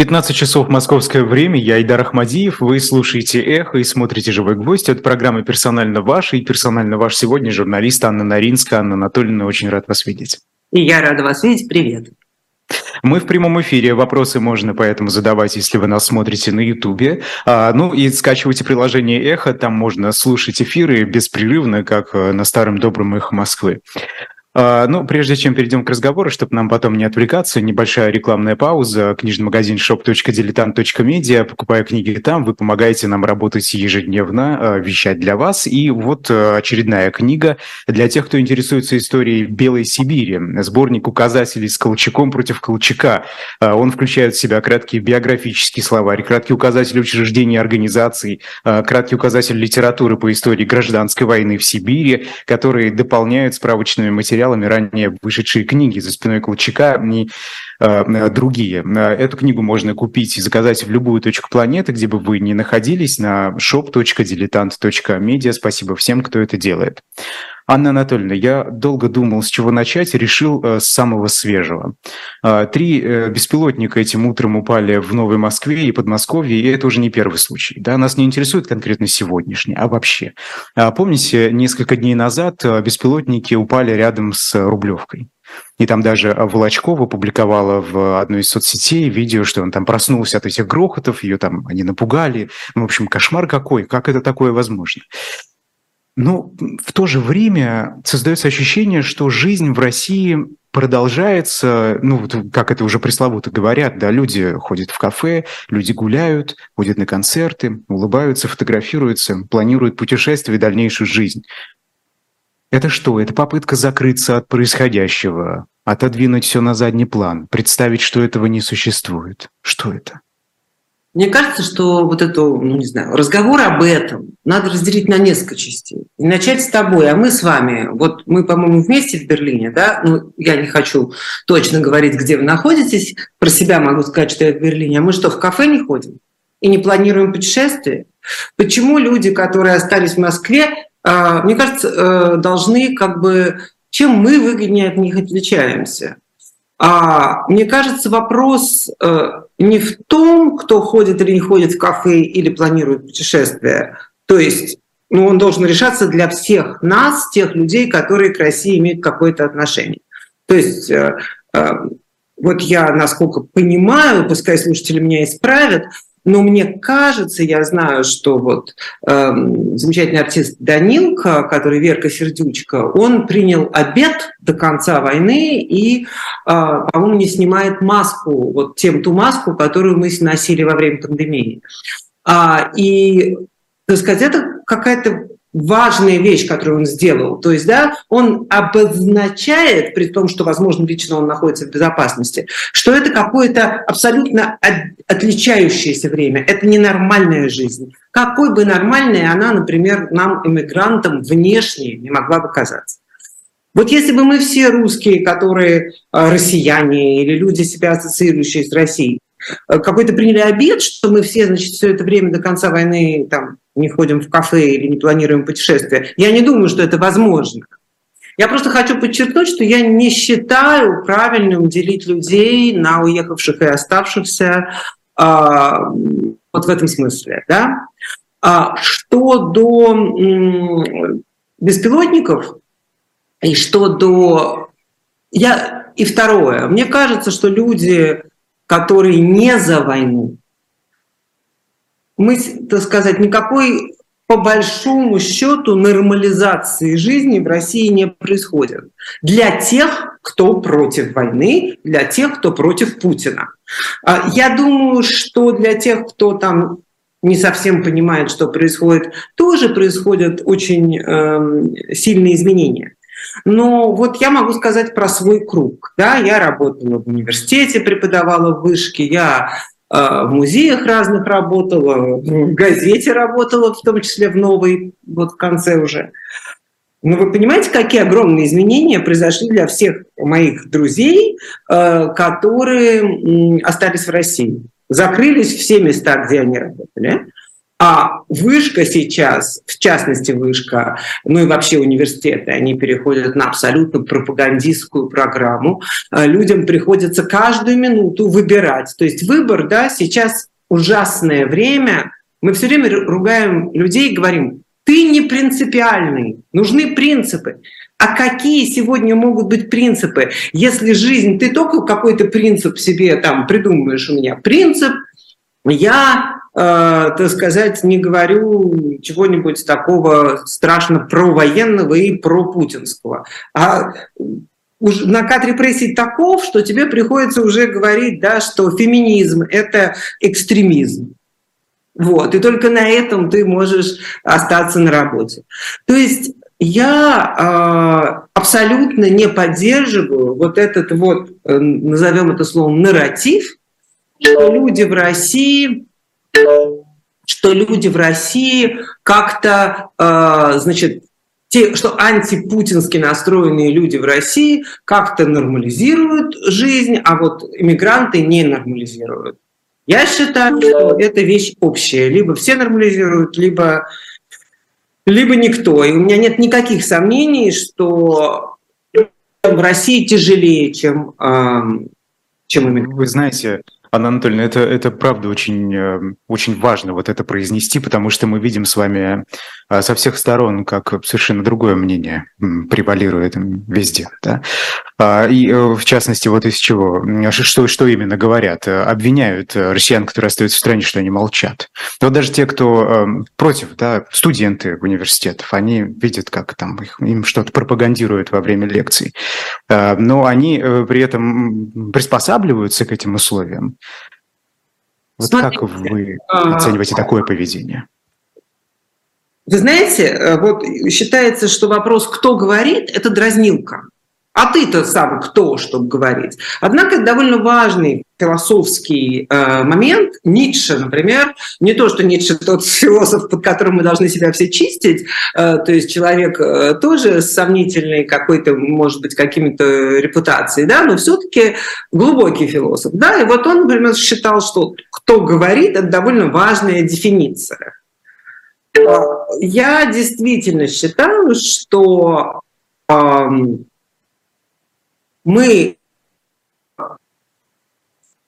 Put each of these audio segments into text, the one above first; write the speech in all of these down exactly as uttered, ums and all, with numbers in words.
пятнадцать часов московское время. Я Идар Ахмадиев. Вы слушаете «Эхо» и смотрите «Живой гвоздь». Это программа «Персонально ваш». И персонально ваш сегодня журналист Анна Наринская. Анна Анатольевна, очень рад вас видеть. И я рада вас видеть. Привет. Мы в прямом эфире, вопросы можно поэтому задавать, если вы нас смотрите на Ютубе. А, ну и скачивайте приложение «Эхо», там можно слушать эфиры беспрерывно, как на старом добром «Эхо Москвы». А, ну, прежде чем перейдем к разговору, чтобы нам потом не отвлекаться, небольшая рекламная пауза. Книжный магазин shop точка diletant точка media. Покупая книги там, вы помогаете нам работать ежедневно, вещать для вас. И вот очередная книга для тех, кто интересуется историей Белой Сибири. Сборник указателей с Колчаком против Колчака. Он включает в себя краткий биографический словарь, краткий указатель учреждений и организаций, краткий указатель литературы по истории гражданской войны в Сибири, которые дополняют справочными материалами, ранее вышедшие книги «За спиной Колчака» и э, другие. Эту книгу можно купить и заказать в любую точку планеты, где бы вы ни находились, на shop точка diletant точка media. Спасибо всем, кто это делает. Анна Анатольевна, я долго думал, с чего начать, решил э, с самого свежего. Э, три э, беспилотника этим утром упали в Новой Москве и Подмосковье, и это уже не первый случай. Да? Нас не интересует конкретно сегодняшний, а вообще. Э, помните, несколько дней назад э, беспилотники упали рядом с э, Рублевкой? И там даже Волочкова публиковала в одной из соцсетей видео, что он там проснулся от этих грохотов, ее там они напугали. Ну, в общем, кошмар какой, как это такое возможно? Но в то же время создается ощущение, что жизнь в России продолжается, ну, как это уже пресловуто говорят, да, люди ходят в кафе, люди гуляют, ходят на концерты, улыбаются, фотографируются, планируют путешествия и дальнейшую жизнь. Это что? Это попытка закрыться от происходящего, отодвинуть все на задний план, представить, что этого не существует. Что это? Мне кажется, что вот это, ну, не знаю, разговор об этом надо разделить на несколько частей. И начать с тобой, а мы с вами, вот мы, по-моему, вместе в Берлине, да, ну, я не хочу точно говорить, где вы находитесь, про себя могу сказать, что я в Берлине, а мы что, в кафе не ходим и не планируем путешествия? Почему люди, которые остались в Москве, мне кажется, должны как бы, чем мы выгоднее от них отличаемся? А, мне кажется, вопрос э, не в том, кто ходит или не ходит в кафе или планирует путешествие. То есть ну, он должен решаться для всех нас, тех людей, которые к России имеют какое-то отношение. То есть э, э, вот я, насколько понимаю, пускай слушатели меня исправят, но мне кажется, я знаю, что вот э, замечательный артист Данилко, который Верка Сердючка, он принял обет до конца войны и, э, по-моему, не снимает маску, вот тем ту маску, которую мы носили во время пандемии. А, и, так сказать, это какая-то важная вещь, которую он сделал. То есть, да, он обозначает, при том, что, возможно, лично он находится в безопасности, что это какое-то абсолютно отличающееся время. Это ненормальная жизнь. Какой бы нормальной она, например, нам, иммигрантам, внешне не могла бы казаться. Вот если бы мы все русские, которые россияне или люди, себя ассоциирующие с Россией, какой-то приняли обет, что мы все, значит, все это время до конца войны там не ходим в кафе или не планируем путешествия. Я не думаю, что это возможно. Я просто хочу подчеркнуть, что я не считаю правильным делить людей на уехавших и оставшихся а, вот в этом смысле. Да? А, что до м- беспилотников и что до... Я... И второе. Мне кажется, что люди... которые не за войну. Мы, так сказать, никакой, по большому счету, нормализации жизни в России не происходит. Для тех, кто против войны, для тех, кто против Путина. Я думаю, что для тех, кто там не совсем понимает, что происходит, тоже происходят очень э, сильные изменения. Но вот я могу сказать про свой круг. Да? Я работала в университете, преподавала в вышке, я э, в музеях разных работала, в газете работала, в том числе в «Новой», вот в конце уже. Но вы понимаете, какие огромные изменения произошли для всех моих друзей, э, которые э, остались в России. Закрылись все места, где они работали. А вышка сейчас, в частности вышка, ну и вообще университеты, они переходят на абсолютно пропагандистскую программу. Людям приходится каждую минуту выбирать. То есть выбор, да, сейчас ужасное время. Мы все время ругаем людей и говорим, ты не принципиальный, нужны принципы. А какие сегодня могут быть принципы? Если жизнь, ты только какой-то принцип себе там придумываешь у меня. Принцип, я, э, так сказать, не говорю чего-нибудь такого страшно провоенного и пропутинского. А уж накат репрессий таков, что тебе приходится уже говорить, да, что феминизм — это экстремизм. Вот. И только на этом ты можешь остаться на работе. То есть я э, абсолютно не поддерживаю вот этот вот, э, назовем это словом, нарратив, что люди в России, что люди в России как-то, э, значит, те, что антипутински настроенные люди в России как-то нормализируют жизнь, а вот иммигранты не нормализируют. Я считаю, что это вещь общая. Либо все нормализируют, либо... либо никто. И у меня нет никаких сомнений, что в России тяжелее, чем, э, чем иммигранты. Вы знаете, Анна Анатольевна, это, это правда очень, очень важно вот это произнести, потому что мы видим с вами со всех сторон, как совершенно другое мнение превалирует везде. Да? И в частности, вот из чего, что, что именно говорят, обвиняют россиян, которые остаются в стране, что они молчат. Но даже те, кто против, да, студенты университетов, они видят, как там их, им что-то пропагандируют во время лекций. Но они при этом приспосабливаются к этим условиям. Вот смотрите, как вы оцениваете такое поведение? Вы знаете, вот считается, что вопрос, кто говорит, это дразнилка. А ты-то сам кто, чтобы говорить? Однако это довольно важный философский э, момент. Ницше, например, не то, что Ницше тот философ, под которым мы должны себя все чистить, э, то есть человек э, тоже с сомнительной какой-то, может быть, какими-то репутацией, да, но все-таки глубокий философ. Да? И вот он, например, считал, что кто говорит, это довольно важная дефиниция. Э, я действительно считаю, что... Э, Мы,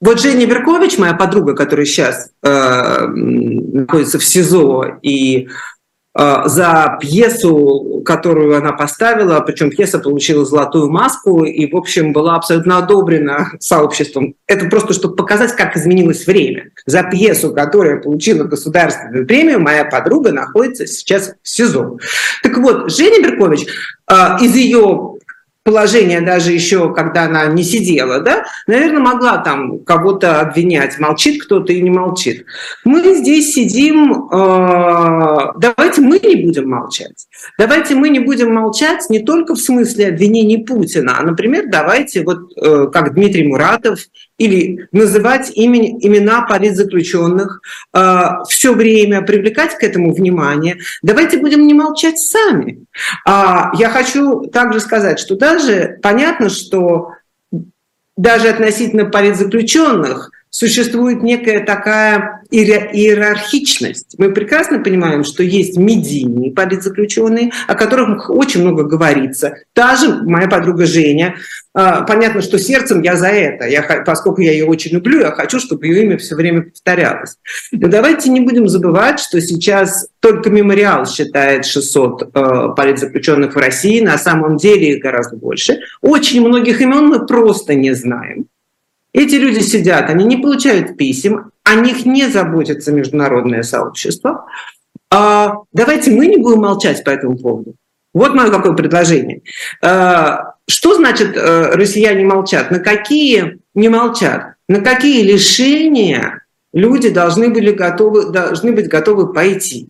вот Женя Беркович, моя подруга, которая сейчас э, находится в СИЗО, и э, за пьесу, которую она поставила, причем пьеса получила золотую маску и, в общем, была абсолютно одобрена сообществом. Это просто, чтобы показать, как изменилось время. За пьесу, которая получила государственную премию, моя подруга находится сейчас в СИЗО. Так вот, Женя Беркович э, из ее... положение даже еще, когда она не сидела, да, наверное, могла там кого-то обвинять, молчит кто-то и не молчит. Мы здесь сидим, э, давайте мы не будем молчать. Давайте мы не будем молчать не только в смысле обвинений Путина, а, например, давайте вот э, как Дмитрий Муратов, или называть имени, имена политзаключенных, э, все время привлекать к этому внимание. Давайте будем не молчать сами. А, я хочу также сказать, что даже понятно, что даже относительно политзаключенных существует некая такая иерархичность. Мы прекрасно понимаем, что есть медийные политзаключенные, о которых очень много говорится. Та же моя подруга Женя. Понятно, что сердцем я за это. Я, поскольку я ее очень люблю, я хочу, чтобы ее имя все время повторялось. Но давайте не будем забывать, что сейчас только Мемориал считает шестьсот э, политзаключенных в России. На самом деле их гораздо больше. Очень многих имен мы просто не знаем. Эти люди сидят, они не получают писем, о них не заботится международное сообщество. А, давайте мы не будем молчать по этому поводу. Вот мое какое предложение. А, что значит а, россияне молчат? На какие не молчат? На какие лишения люди должны были готовы, должны быть готовы пойти?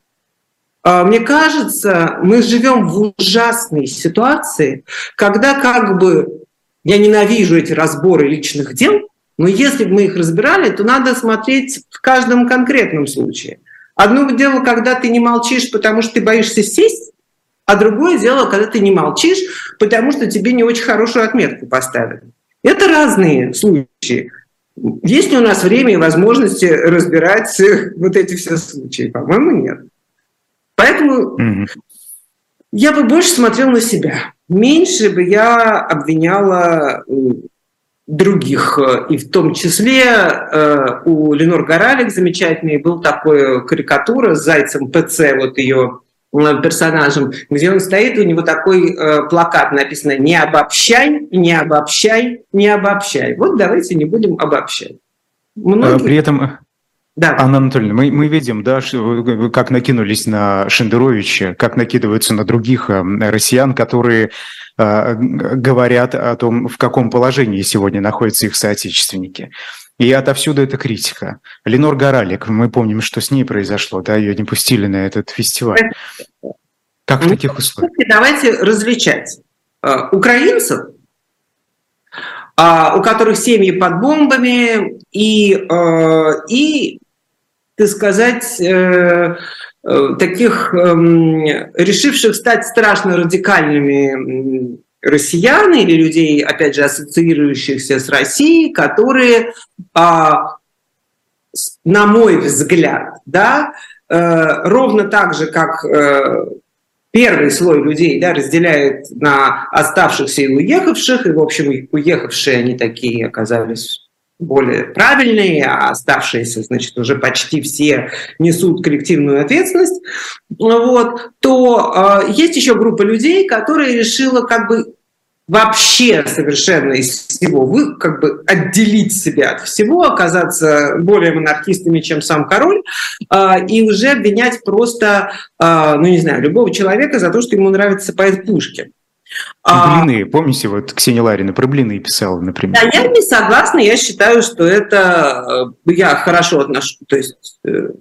А, мне кажется, мы живем в ужасной ситуации, когда как бы я ненавижу эти разборы личных дел, но если бы мы их разбирали, то надо смотреть в каждом конкретном случае. Одно дело, когда ты не молчишь, потому что ты боишься сесть, а другое дело, когда ты не молчишь, потому что тебе не очень хорошую отметку поставили. Это разные случаи. Есть ли у нас время и возможности разбирать вот эти все случаи? По-моему, нет. Поэтому mm-hmm. я бы больше смотрел на себя. Меньше бы я обвиняла других. И в том числе у Ленор Горалик замечательный был такой карикатура с зайцем ПЦ, вот ее персонажем, где он стоит, у него такой э, плакат написано «Не обобщай, не обобщай, не обобщай». Вот давайте не будем обобщать. Многие... При этом, да. Анна Анатольевна, мы, мы видим, да, как накинулись на Шендеровича, как накидываются на других россиян, которые э, говорят о том, в каком положении сегодня находятся их соотечественники. И отовсюду эта критика. Ленор Горалик, мы помним, что с ней произошло, да, ее не пустили на этот фестиваль. Как в таких условиях? Давайте различать украинцев, у которых семьи под бомбами, и, и так сказать, таких решивших стать страшно радикальными россиян или людей, опять же, ассоциирующихся с Россией, которые, на мой взгляд, да, ровно так же, как первый слой людей, да, разделяет на оставшихся и уехавших, и, в общем, уехавшие они такие оказались более правильные, а оставшиеся, значит, уже почти все несут коллективную ответственность, вот, то э, есть еще группа людей, которые решила как бы вообще совершенно из всего, вы, как бы отделить себя от всего, оказаться более монархистами, чем сам король, э, и уже обвинять просто, э, ну не знаю, любого человека за то, что ему нравится поэт Пушкин. Блины, помните, вот Ксения Ларина про блины писала, например. Да, я не согласна, я считаю, что это... Я хорошо отношусь, то есть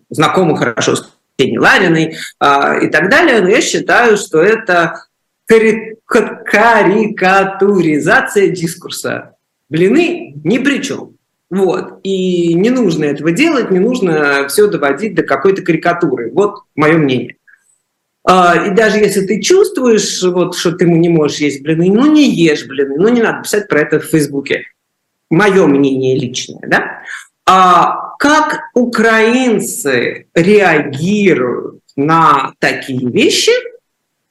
знакома хорошо с Ксенией Лариной и так далее, но я считаю, что это кари... карикатуризация дискурса. Блины ни при чем. Вот. И не нужно этого делать, не нужно все доводить до какой-то карикатуры. Вот мое мнение. И даже если ты чувствуешь, вот, что ты не можешь есть блины, ну не ешь блины, ну не надо писать про это в Фейсбуке. Мое мнение личное, да? А как украинцы реагируют на такие вещи,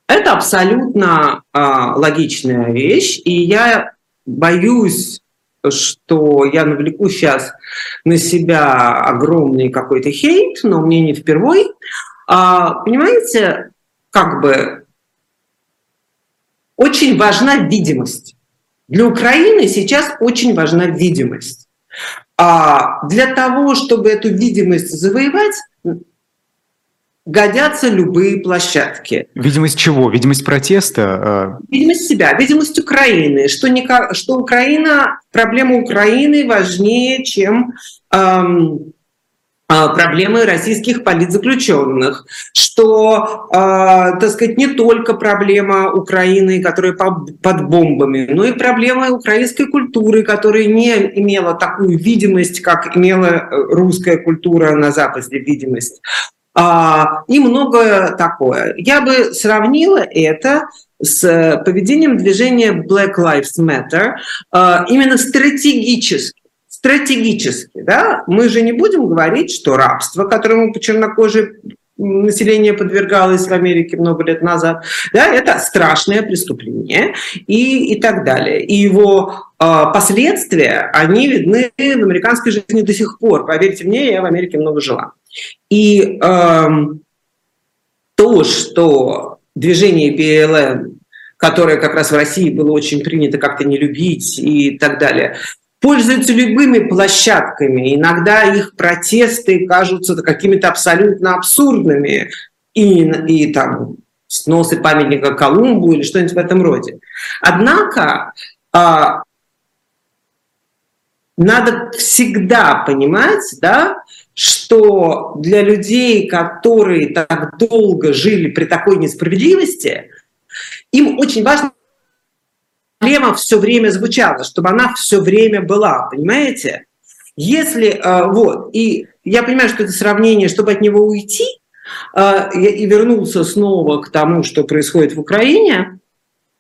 это абсолютно а, логичная вещь. И я боюсь, что я навлеку сейчас на себя огромный какой-то хейт, но мне не впервой. А, понимаете, как бы очень важна видимость. Для Украины сейчас очень важна видимость. А для того, чтобы эту видимость завоевать, годятся любые площадки. Видимость чего? Видимость протеста? Видимость себя, видимость Украины. Что, никак, что Украина, проблема Украины важнее, чем... Эм, проблемы российских политзаключенных, что, э, так сказать, не только проблема Украины, которая под бомбами, но и проблема украинской культуры, которая не имела такую видимость, как имела русская культура на Западе, видимость, э, и многое такое. Я бы сравнила это с поведением движения Black Lives Matter, э, именно стратегически. Стратегически, да, мы же не будем говорить, что рабство, которому чернокожее население подвергалось в Америке много лет назад, да, это страшное преступление и, и так далее. И его э, последствия, они видны в американской жизни до сих пор. Поверьте мне, я в Америке много жила. И э, то, что движение Б Л М, которое как раз в России было очень принято как-то не любить и так далее, пользуются любыми площадками. Иногда их протесты кажутся какими-то абсолютно абсурдными. И, и там сносы памятника Колумбу или что-нибудь в этом роде. Однако а, надо всегда понимать, да, что для людей, которые так долго жили при такой несправедливости, им очень важно, проблема все время звучала, чтобы она все время была, понимаете? Если, э, вот, и я понимаю, что это сравнение, чтобы от него уйти э, и вернуться снова к тому, что происходит в Украине,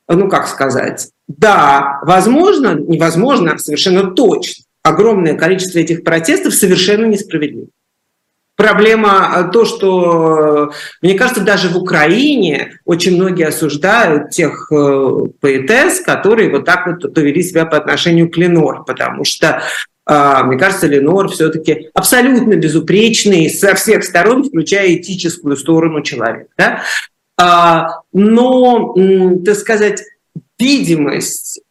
ну, как сказать, да, возможно, невозможно, совершенно точно, огромное количество этих протестов совершенно несправедливо. Проблема то, что, мне кажется, даже в Украине очень многие осуждают тех поэтесс, которые вот так вот повели себя по отношению к Ленор, потому что, мне кажется, Ленор все-таки абсолютно безупречный со всех сторон, включая этическую сторону человека. Да? Но, так сказать, видимость,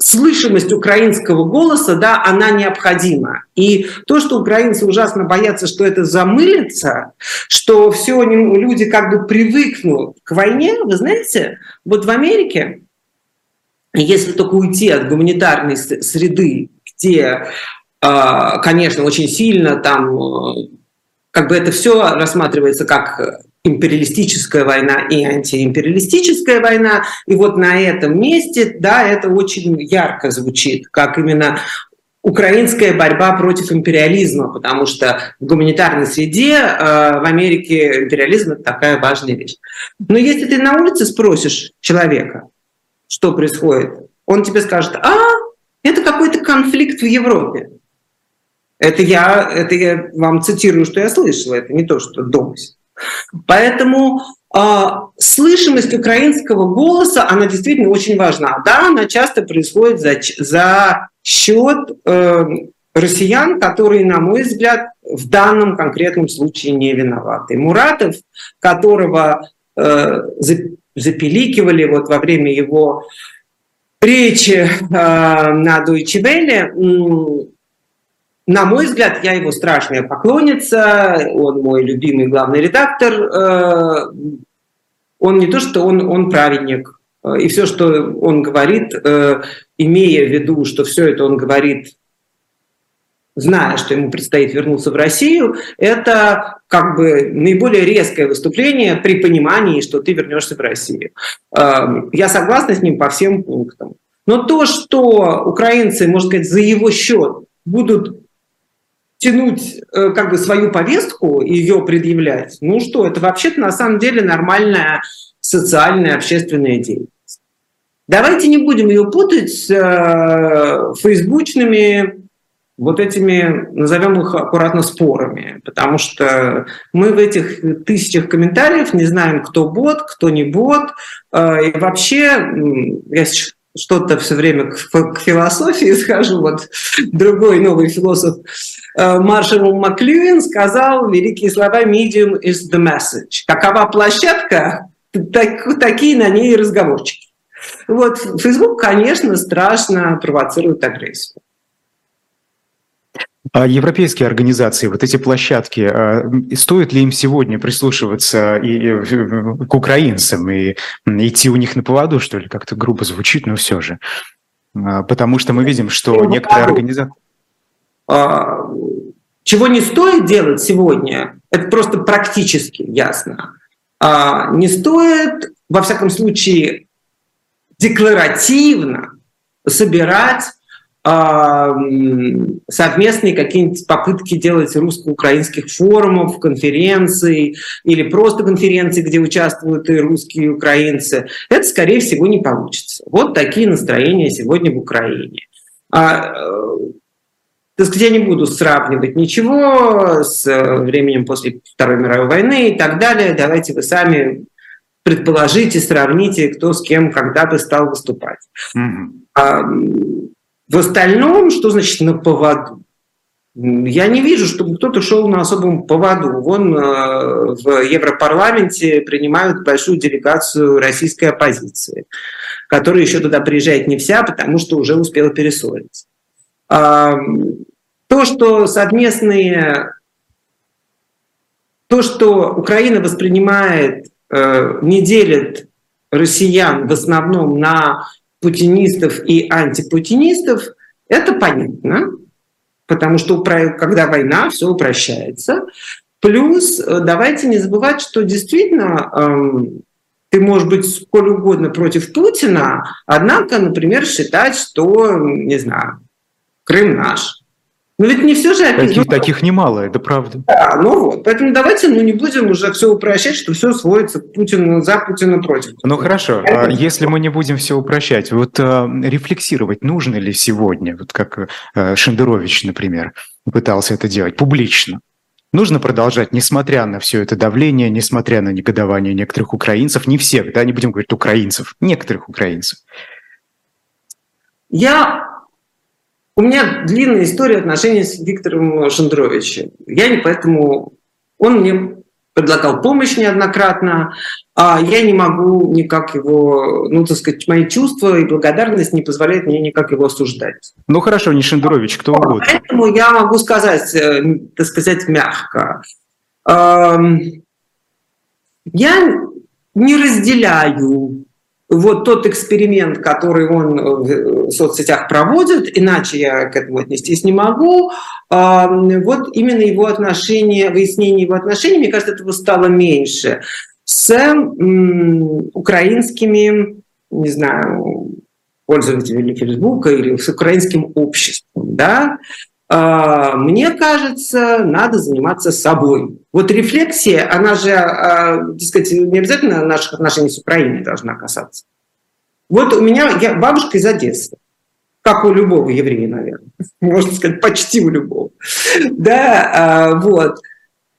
слышимость украинского голоса, да, она необходима. И то, что украинцы ужасно боятся, что это замылится, что все люди как бы привыкнут к войне, вы знаете, вот в Америке, если только уйти от гуманитарной среды, где, конечно, очень сильно там, как бы это все рассматривается как империалистическая война и антиимпериалистическая война. И вот на этом месте, да, это очень ярко звучит, как именно украинская борьба против империализма, потому что в гуманитарной среде э, в Америке империализм — это такая важная вещь. Но если ты на улице спросишь человека, что происходит, он тебе скажет: а, это какой-то конфликт в Европе. Это я, это я вам цитирую, что я слышала, это не то, что думать. Поэтому э, слышимость украинского голоса, она действительно очень важна. Да, она часто происходит за, за счет э, россиян, которые, на мой взгляд, в данном конкретном случае не виноваты. Муратов, которого э, запеликивали вот во время его речи э, на Дойче Велле, э, на мой взгляд, я его страшная поклонница, он мой любимый главный редактор, он не то, что он, он праведник, и все, что он говорит, имея в виду, что все это он говорит, зная, что ему предстоит вернуться в Россию, это как бы наиболее резкое выступление при понимании, что ты вернешься в Россию. Я согласна с ним по всем пунктам. Но то, что украинцы, можно сказать, за его счет будут тянуть как бы свою повестку, ее предъявлять, ну что, это вообще-то на самом деле нормальная социальная, общественная деятельность. Давайте не будем ее путать с э, фейсбучными вот этими, назовем их аккуратно, спорами, потому что мы в этих тысячах комментариев не знаем, кто бот, кто не бот, э, и вообще, я сейчас что-то все время к философии схожу. Вот другой новый философ Маршалл Маклюэн сказал великие слова «medium is the message». Какова площадка, так, такие на ней разговорчики. Вот Facebook, конечно, страшно провоцирует агрессию. А европейские организации, вот эти площадки, стоит ли им сегодня прислушиваться и к украинцам и идти у них на поводу, что ли? Как-то грубо звучит, но все же. Потому что мы видим, что некоторые организации... Чего не стоит делать сегодня, это просто практически ясно. Не стоит, во всяком случае, декларативно собирать совместные какие-нибудь попытки делать русско-украинских форумов, конференций или просто конференций, где участвуют и русские, и украинцы, это, скорее всего, не получится. Вот такие настроения сегодня в Украине. А, то есть, я не буду сравнивать ничего с временем после Второй мировой войны и так далее. Давайте вы сами предположите, сравните, кто с кем когда-то стал выступать. Mm-hmm. а, В остальном, что значит на поводу? Я не вижу, чтобы кто-то шел на особом поводу. Вон в Европарламенте принимают большую делегацию российской оппозиции, которая еще туда приезжает не вся, потому что уже успела перессориться. То, что совместные... То, что Украина воспринимает, не делит россиян в основном на... путинистов и антипутинистов, это понятно, потому что когда война, все упрощается. Плюс давайте не забывать, что действительно ты можешь быть сколь угодно против Путина, однако, например, считать, что, не знаю, Крым наш. Но ведь не все же описано. Таких, таких немало, это правда. Да, ну вот. Поэтому давайте ну, не будем уже все упрощать, что все сводится Путину за, Путина против. Ну хорошо, а если мы не будем все упрощать, вот э, рефлексировать нужно ли сегодня, вот как э, Шендерович, например, пытался это делать публично. Нужно продолжать, несмотря на все это давление, несмотря на негодование некоторых украинцев, не всех, да, не будем говорить украинцев, некоторых украинцев. Я... У меня длинная история отношений с Виктором Шендеровичем. Я не поэтому... Он мне предлагал помощь неоднократно, а я не могу никак его... Ну, так сказать, мои чувства и благодарность не позволяют мне никак его осуждать. Ну, хорошо, не Шендерович, кто угодно. Поэтому я могу сказать, так сказать, мягко. Я не разделяю... Вот тот эксперимент, который он в соцсетях проводит, иначе я к этому отнестись не могу, вот именно его отношение, выяснение его отношений, мне кажется, этого стало меньше с м, украинскими, не знаю, пользователями Фейсбука или с украинским обществом, да. Мне кажется, надо заниматься собой. Вот рефлексия, она же, так сказать, не обязательно наших отношений с Украиной должна касаться. Вот у меня я, бабушка из Одессы, как у любого еврея, наверное, можно сказать, почти у любого. Да, вот.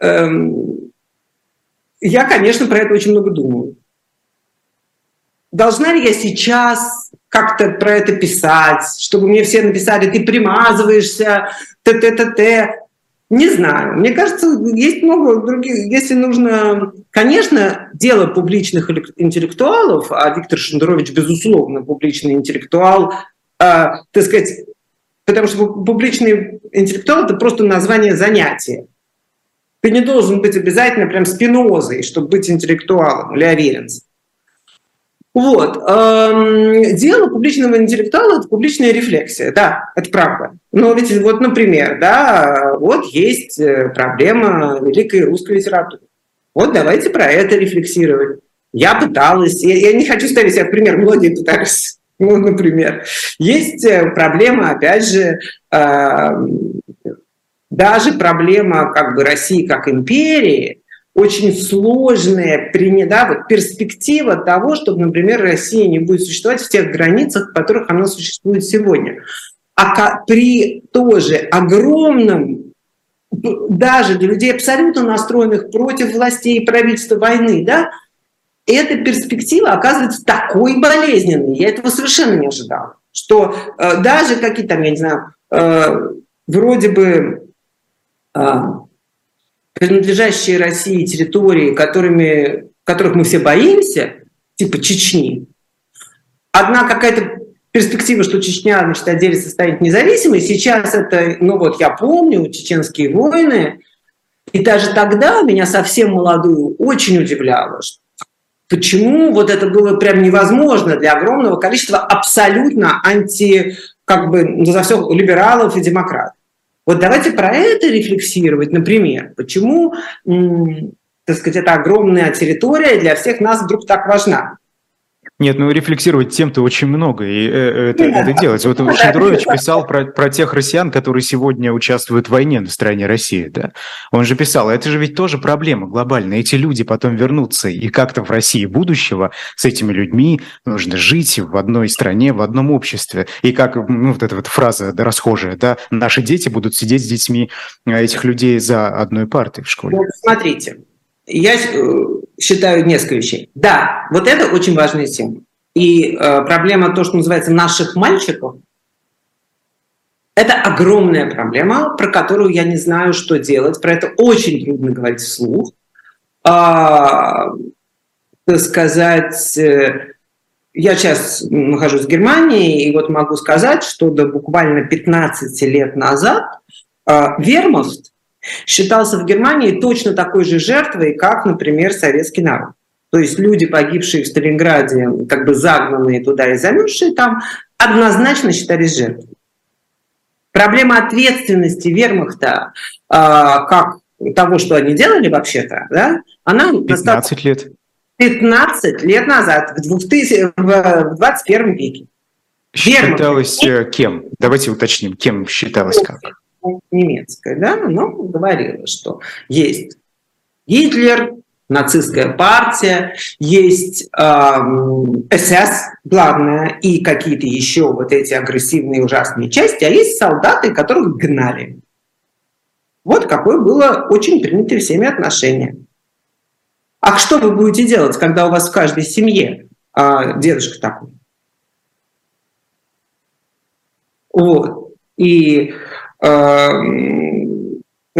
Я, конечно, про это очень много думаю. Должна ли я сейчас как-то про это писать, чтобы мне все написали, ты примазываешься, т-т-т-т. Не знаю. Мне кажется, есть много других. Если нужно... Конечно, дело публичных интеллектуалов, а Виктор Шендерович, безусловно, публичный интеллектуал, э, так сказать, потому что публичный интеллектуал — это просто название занятия. Ты не должен быть обязательно прям Спинозой, чтобы быть интеллектуалом или Аверинцем. Вот. Дело публичного интеллектуала — это публичная рефлексия, да, это правда. Но ведь вот, например, да, вот есть проблема великой русской литературы. Вот давайте про это рефлексировать. Я пыталась, я, я не хочу ставить себя в пример, многие пытались, ну, например. Есть проблема, опять же, э, даже проблема как бы России как империи, очень сложная да, вот перспектива того, чтобы, например, Россия не будет существовать в тех границах, в которых она существует сегодня. А при тоже огромном, даже для людей, абсолютно настроенных против властей и правительства войны, да, эта перспектива оказывается такой болезненной. Я этого совершенно не ожидала. Что э, даже какие-то, я не знаю, э, вроде бы... Э, принадлежащие России территории, которыми, которых мы все боимся, типа Чечни. Одна какая-то перспектива, что Чечня, значит, отделится, станет независимой. Сейчас это, ну вот я помню, чеченские войны. И даже тогда меня совсем молодую очень удивляло, почему вот это было прям невозможно для огромного количества абсолютно анти, как бы, ну, за всех либералов и демократов. Вот давайте про это рефлексировать, например, почему, так сказать, эта огромная территория для всех нас вдруг так важна. Нет, ну рефлексировать тем-то очень много, и это, это делать. Вот Шендерович писал про, про тех россиян, которые сегодня участвуют в войне на стороне России, да? Он же писал, это же ведь тоже проблема глобальная. Эти люди потом вернутся, и как-то в России будущего с этими людьми нужно жить в одной стране, в одном обществе. И как, ну, вот эта вот фраза да, расхожая, да, наши дети будут сидеть с детьми этих людей за одной партой в школе. Вот смотрите, я... Считаю несколько вещей. Да, вот это очень важная тема. И э, проблема, то, что называется наших мальчиков, это огромная проблема, про которую я не знаю, что делать. Про это очень трудно говорить вслух. А, так сказать, э, я сейчас нахожусь в Германии, и вот могу сказать, что до буквально пятнадцать лет назад э, вермахт считался в Германии точно такой же жертвой, как, например, советский народ. То есть люди, погибшие в Сталинграде, как бы загнанные туда и замерзшие там, однозначно считались жертвой. Проблема ответственности вермахта, э, как того, что они делали вообще-то, да, она... пятнадцать лет. пятнадцать лет назад, в, двадцать первом веке. Вермахт. Считалось кем? Давайте уточним, кем считалось как? немецкая, да, она говорила, что есть Гитлер, нацистская партия, есть э, эс эс, главное, и какие-то еще вот эти агрессивные ужасные части, а есть солдаты, которых гнали. Вот какое было очень принято всеми отношение. А что вы будете делать, когда у вас в каждой семье э, дедушка такой? Вот. И... Э,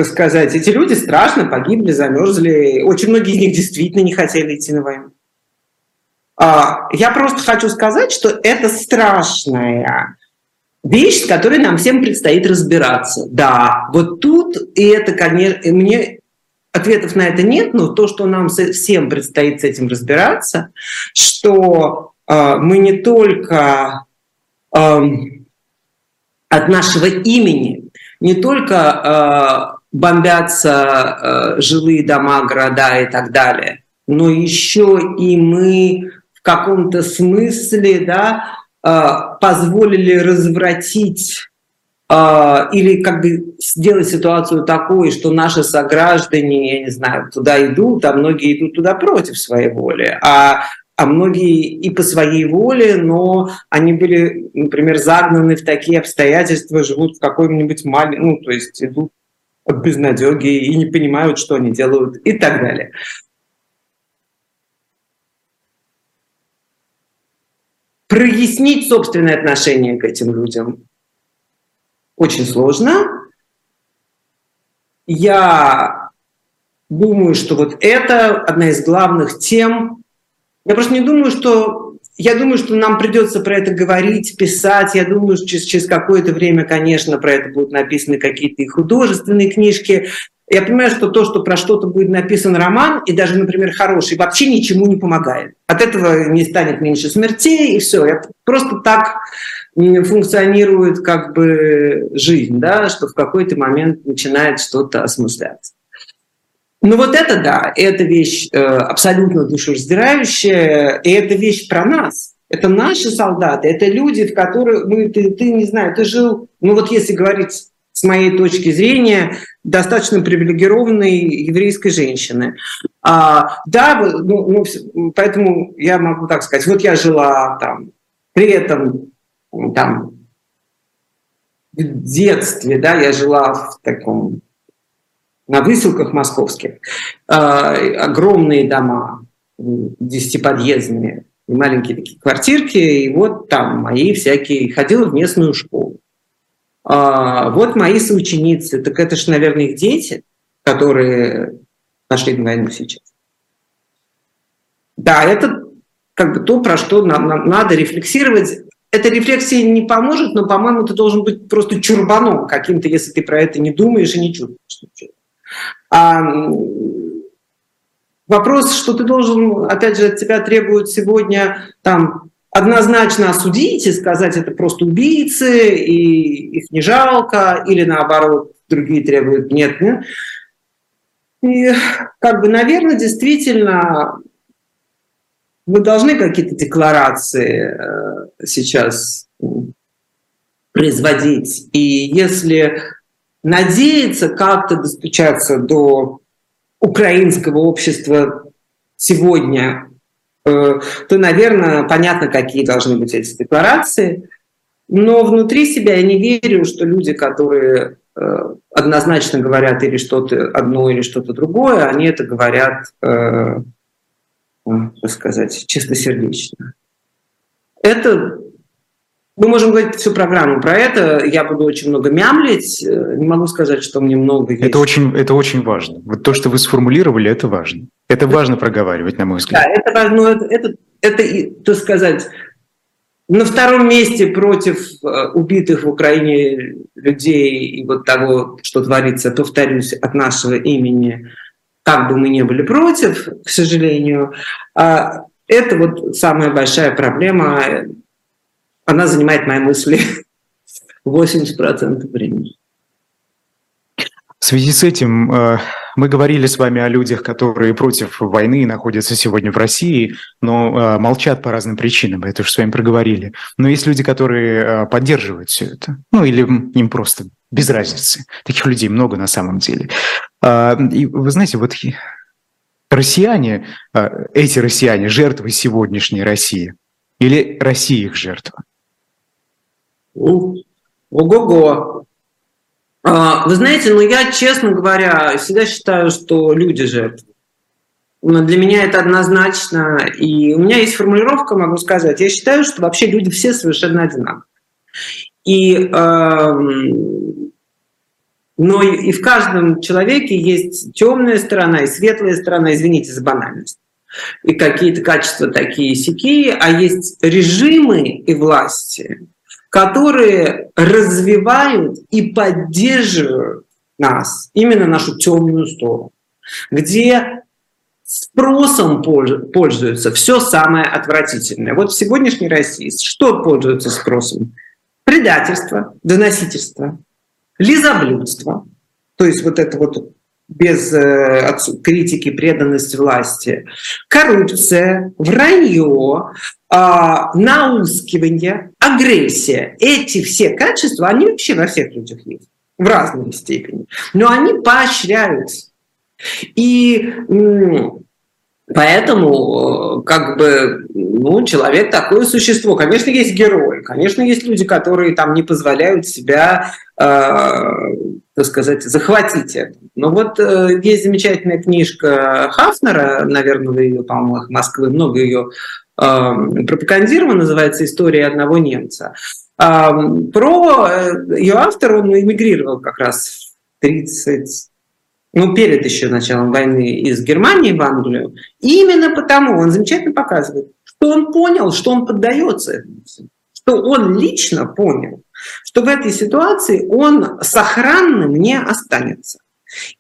сказать, эти люди страшно погибли, замерзли. Очень многие из них действительно не хотели идти на войну. Я просто хочу сказать, что это страшная вещь, с которой нам всем предстоит разбираться. Да, вот тут, и это, конечно, мне ответов на это нет, но то, что нам всем предстоит с этим разбираться, что мы не только от нашего имени, не только... бомбятся э, жилые дома, города и так далее, но еще и мы в каком-то смысле, да, э, позволили развратить э, или как бы сделать ситуацию такой, что наши сограждане, я не знаю, туда идут, а многие идут туда против своей воли, а а многие и по своей воле, но они были, например, загнаны в такие обстоятельства, живут в какой-нибудь маленькой, ну, то есть идут от безнадёги и не понимают, что они делают, и так далее. Прояснить собственное отношение к этим людям очень сложно. Я думаю, что вот это одна из главных тем. Я просто не думаю, что... Я думаю, что нам придется про это говорить, писать. Я думаю, что через, через какое-то время, конечно, про это будут написаны какие-то и художественные книжки. Я понимаю, что то, что про что-то будет написан роман, и даже, например, хороший, вообще ничему не помогает. От этого не станет меньше смертей, и все. Я просто так функционирует как бы жизнь, да, что в какой-то момент начинает что-то осмысляться. Ну вот это да, это вещь э, абсолютно душераздирающая, и это вещь про нас. Это наши солдаты, это люди, в которых мы, ты, ты не знаю, ты жил, ну вот если говорить с моей точки зрения, достаточно привилегированной еврейской женщины. А, да, ну, ну, поэтому я могу так сказать, вот я жила там, при этом там, в детстве, да, я жила в таком... на выселках московских, э, огромные дома, десятиподъездные, маленькие такие квартирки, и вот там мои всякие, ходила в местную школу. Э, вот мои соученицы, так это же, наверное, их дети, которые пошли на войну сейчас. Да, это как бы то, про что нам, нам надо рефлексировать. Эта рефлексия не поможет, но, по-моему, ты должен быть просто чурбаном каким-то, если ты про это не думаешь и не чувствуешь ничего. А вопрос, что ты должен, опять же, от тебя требуют сегодня там, однозначно осудить и сказать, это просто убийцы, и их не жалко, или наоборот, другие требуют нет, нет. И как бы, наверное, действительно, мы должны какие-то декларации сейчас производить, и если... надеяться как-то достучаться до украинского общества сегодня, то, наверное, понятно, какие должны быть эти декларации. Но внутри себя я не верю, что люди, которые однозначно говорят или что-то одно, или что-то другое, они это говорят, так сказать, чистосердечно. Это... Мы можем говорить всю программу про это. Я буду очень много мямлить. Не могу сказать, что мне много есть. Это очень, это очень важно. Вот то, что вы сформулировали, это важно. Это важно проговаривать, на мой взгляд. Да, это важно. Это, это, это, так сказать, на втором месте против убитых в Украине людей и вот того, что творится, повторюсь, от нашего имени, как бы мы не были против, к сожалению. Это вот самая большая проблема. Она занимает мои мысли восемьдесят процентов времени. В связи с этим Мы говорили с вами о людях, которые против войны находятся сегодня в России, но э, молчат по разным причинам, это уже с вами проговорили. Но есть люди, которые э, поддерживают все это, ну или им просто без разницы. Таких людей много на самом деле. Э, и вы знаете, вот россияне, э, эти россияне жертвы сегодняшней России или Россия их жертва? Ого-го! Вы знаете, ну я, честно говоря, всегда считаю, что люди жертвы. Но для меня это однозначно. И у меня есть формулировка, могу сказать. Я считаю, что вообще люди все совершенно одинаковы. И, э, но и в каждом человеке есть темная сторона и светлая сторона, извините за банальность. И какие-то качества такие сякие. А есть режимы и власти, которые развивают и поддерживают нас, именно нашу темную сторону, где спросом пользуется все самое отвратительное. Вот в сегодняшней России что пользуется спросом? Предательство, доносительство, лизоблюдство, то есть вот это вот без критики, преданность власти, коррупция, вранье, наускивание, агрессия. Эти все качества, они вообще во всех людях есть, в разной степени. Но они поощряются. И поэтому как бы, ну, человек такое существо. Конечно, есть герои, конечно, есть люди, которые там не позволяют себя, э, так сказать, захватить это. Но вот э, есть замечательная книжка Хафнера, наверное, вы ее, по-моему, Москвы, много ее пропагандирован, называется «История одного немца». Про ее автора, он эмигрировал как раз в тридцать, ну, перед еще началом войны из Германии в Англию. И именно потому он замечательно показывает, что он понял, что он поддается этому, что он лично понял, что в этой ситуации он сохранным не останется.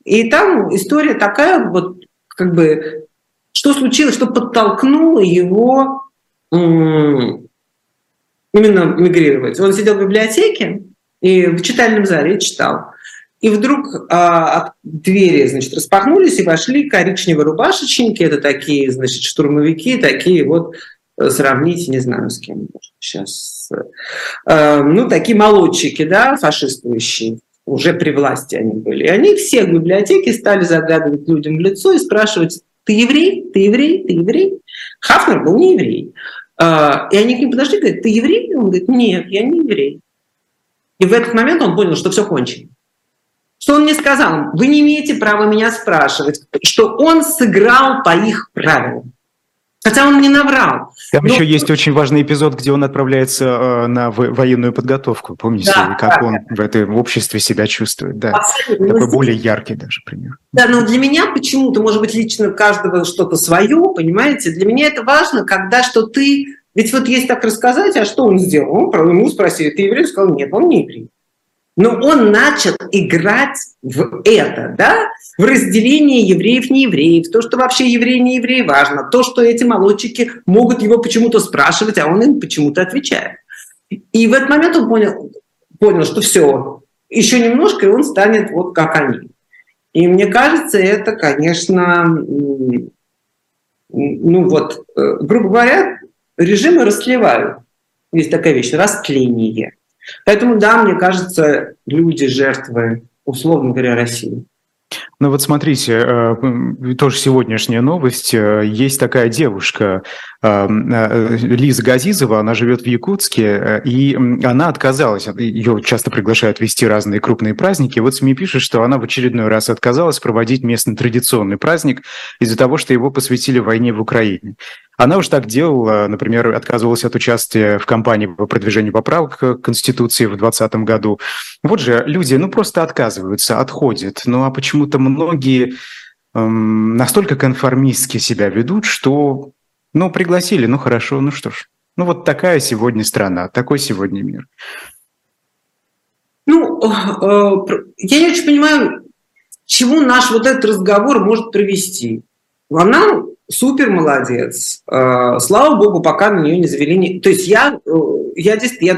И там история такая, вот как бы, что случилось, что подтолкнуло его именно мигрировать. Он сидел в библиотеке, и в читальном зале читал. И вдруг а, двери, значит, распахнулись, и вошли коричневые рубашечники. Это такие, значит, штурмовики, такие вот, сравните, не знаю, с кем сейчас. А, ну, такие молодчики, да, фашистующие. Уже при власти они были. И они все в библиотеке стали заглядывать людям в лицо и спрашивать: ты еврей? Ты еврей? Ты еврей? Хафнер был не еврей. И они к ним подошли и говорят: ты еврей? Он говорит: нет, я не еврей. И в этот момент он понял, что все кончено. Что он мне сказал? Вы не имеете права меня спрашивать. Что он сыграл по их правилам. Хотя он не наврал. Там но... еще есть очень важный эпизод, где он отправляется на военную подготовку. Помните, да, как да, он да. в этом обществе себя чувствует. Да. Такой ну, более яркий даже пример. Да, но для меня почему-то, может быть, лично каждого что-то свое, понимаете? Для меня это важно, когда что ты... Ведь вот есть так рассказать, а что он сделал? Он, ему спросили: ты еврей? Он сказал: нет, он не еврей. Но он начал играть в это, да? В разделение евреев-неевреев, то, что вообще евреи-неевреи важно, то, что эти молодчики могут его почему-то спрашивать, а он им почему-то отвечает. И в этот момент он понял, понял, что все, еще немножко, и он станет вот как они. И мне кажется, это, конечно, ну вот, грубо говоря, режимы растлевают. Есть такая вещь — растление. Поэтому, да, мне кажется, люди жертвы, условно говоря, России. Ну вот смотрите, тоже сегодняшняя новость. Есть такая девушка, Лиза Газизова, она живет в Якутске, и она отказалась. Ее часто приглашают вести разные крупные праздники. Вот СМИ пишут, что она в очередной раз отказалась проводить местный традиционный праздник из-за того, что его посвятили войне в Украине. Она уж так делала, например, отказывалась от участия в кампании по продвижению поправок к Конституции в двадцатом году. Вот же люди, ну, просто отказываются, отходят. Ну, а почему-то многие эм, настолько конформистски себя ведут, что, ну, пригласили, ну, хорошо, ну, что ж. Ну, вот такая сегодня страна, такой сегодня мир. Ну, э, я не очень понимаю, к чему наш вот этот разговор может привести. Она... супер молодец. Слава богу, пока на нее не завели. То есть я, я, я,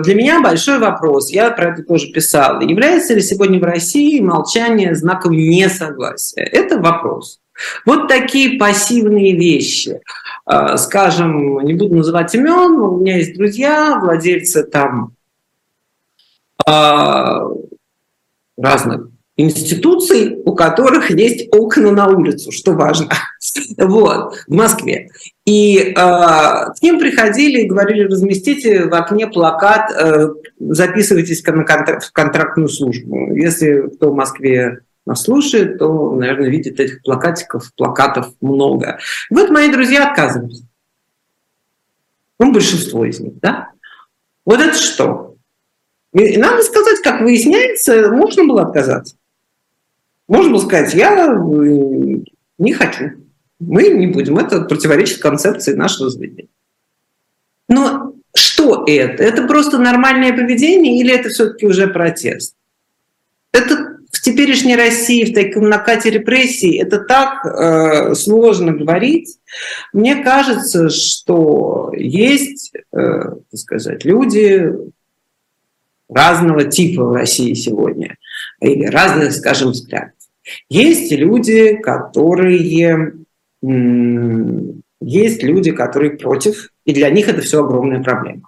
для меня большой вопрос, я про это тоже писала, является ли сегодня в России молчание знаком несогласия? Это вопрос. Вот такие пассивные вещи. Скажем, не буду называть имен, у меня есть друзья, владельцы там разных институций, у которых есть окна на улицу, что важно, вот, в Москве. И э, к ним приходили и говорили, разместите в окне плакат, э, записывайтесь на контракт, в контрактную службу. Если кто в Москве нас слушает, то, наверное, видит этих плакатиков, плакатов много. Вот мои друзья отказывались. Ну, большинство из них, да? Вот это что? И надо сказать, как выясняется, можно было отказаться. Можно было сказать, я не хочу, мы не будем. Это противоречит концепции нашего заведения. Но что это? Это просто нормальное поведение или это все-таки уже протест? Это в теперешней России, в таком накате репрессий, это так э, сложно говорить. Мне кажется, что есть, э, так сказать, люди разного типа в России сегодня, или разных, скажем, взглядов. Есть люди, которые, есть люди, которые против, и для них это все огромная проблема.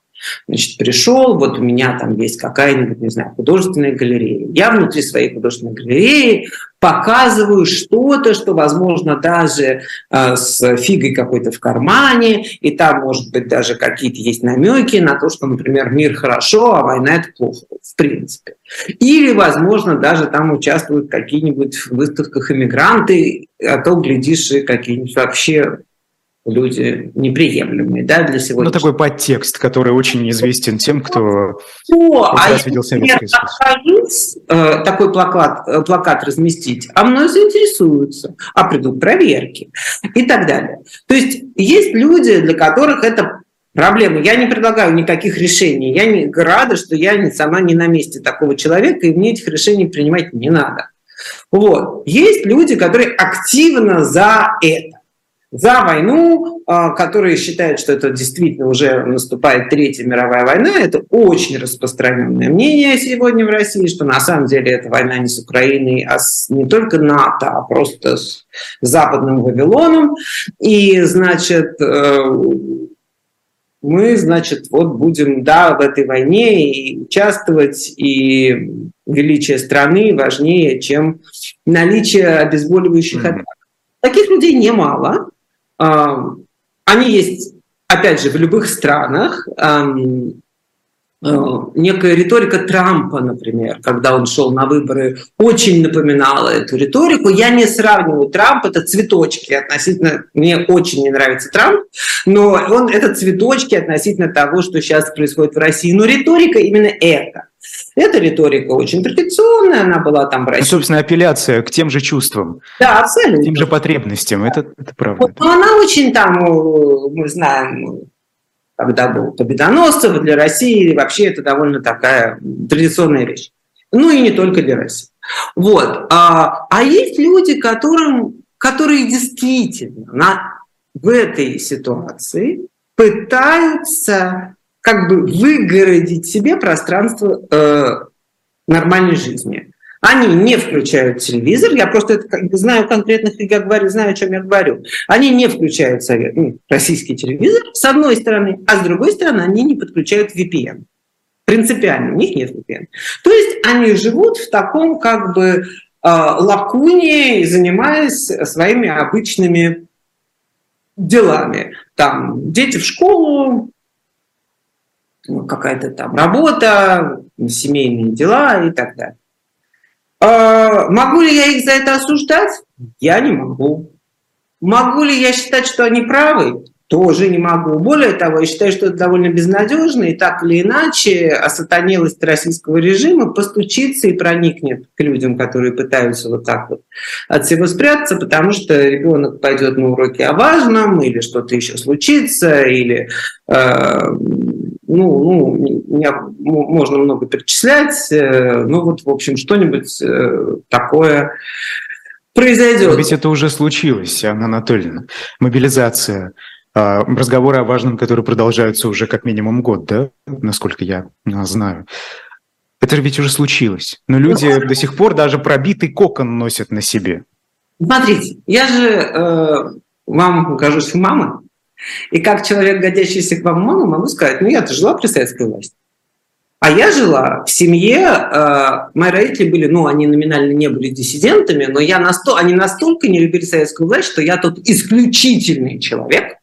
Значит, пришел, вот у меня там есть какая-нибудь, не знаю, художественная галерея. Я внутри своей художественной галереи показываю что-то, что, возможно, даже э, с фигой какой-то в кармане, и там, может быть, даже какие-то есть намеки на то, что, например, мир хорошо, а война – это плохо, в принципе. Или, возможно, даже там участвуют какие-нибудь в выставках иммигранты, а то, глядишь, и какие-нибудь вообще люди неприемлемые, да, для сегодняшнего. Ну, такой подтекст, который очень известен тем, кто а раз видел советский союз. Э, такой плакат, э, плакат разместить, а мной заинтересуются, а придут проверки и так далее. То есть есть люди, для которых это проблема. Я не предлагаю никаких решений. Я не рада, что я не, сама не на месте такого человека, и мне этих решений принимать не надо. Вот. Есть люди, которые активно за это. За войну, которые считают, что это действительно уже наступает Третья мировая война, это очень распространенное мнение сегодня в России, что на самом деле эта война не с Украиной, а с, не только НАТО, а просто с западным Вавилоном. И, значит, мы, значит, вот будем, да, в этой войне и участвовать, и величие страны важнее, чем наличие обезболивающих ответов. Таких людей немало. Они есть, опять же, в любых странах. Некая риторика Трампа, например, когда он шел на выборы, очень напоминала эту риторику. Я не сравниваю Трамп, это цветочки относительно... Мне очень не нравится Трамп, но он, это цветочки относительно того, что сейчас происходит в России. Но риторика именно эта. Эта риторика очень традиционная, она была там в России. Ну, собственно, апелляция к тем же чувствам, да, абсолютно, к тем же потребностям, да. это, это правда. Но она очень там, мы знаем, когда был Победоносцев, для России вообще это довольно такая традиционная вещь. Ну и не только для России. Вот. А, а есть люди, которым, которые действительно на, в этой ситуации пытаются как бы выгородить себе пространство э, нормальной жизни. Они не включают телевизор, я просто это как бы знаю конкретных, я говорю, знаю, о чем я говорю. Они не включают совет, ну, российский телевизор, с одной стороны, а с другой стороны они не подключают ви пи эн. Принципиально, у них нет ви пи эн. То есть они живут в таком как бы э, лакуне, занимаясь своими обычными делами. Там дети в школу, какая-то там работа, семейные дела и так далее. Э, могу ли я их за это осуждать? Я не могу. Могу ли я считать, что они правы? Тоже не могу. Более того, я считаю, что это довольно безнадежно, и так или иначе осатанелость российского режима постучится и проникнет к людям, которые пытаются вот так вот от всего спрятаться, потому что ребенок пойдет на уроки о важном, или что-то еще случится, или... Э, Ну, ну, можно много перечислять, ну вот, в общем, что-нибудь такое, произойдет. Но ведь это уже случилось, Анна Анатольевна. Мобилизация, разговоры о важном, которые продолжаются уже как минимум год, да, насколько я знаю. Это ведь уже случилось. Но люди ну, до сих пор даже пробитый кокон носят на себе. Смотрите, я же э, вам покажусь мамой, и как человек, годящийся к вам маму, могу сказать, ну я-то жила при советской власти. А я жила в семье, э, мои родители были, ну они номинально не были диссидентами, но я настолько, они настолько не любили советскую власть, что я тот исключительный человек,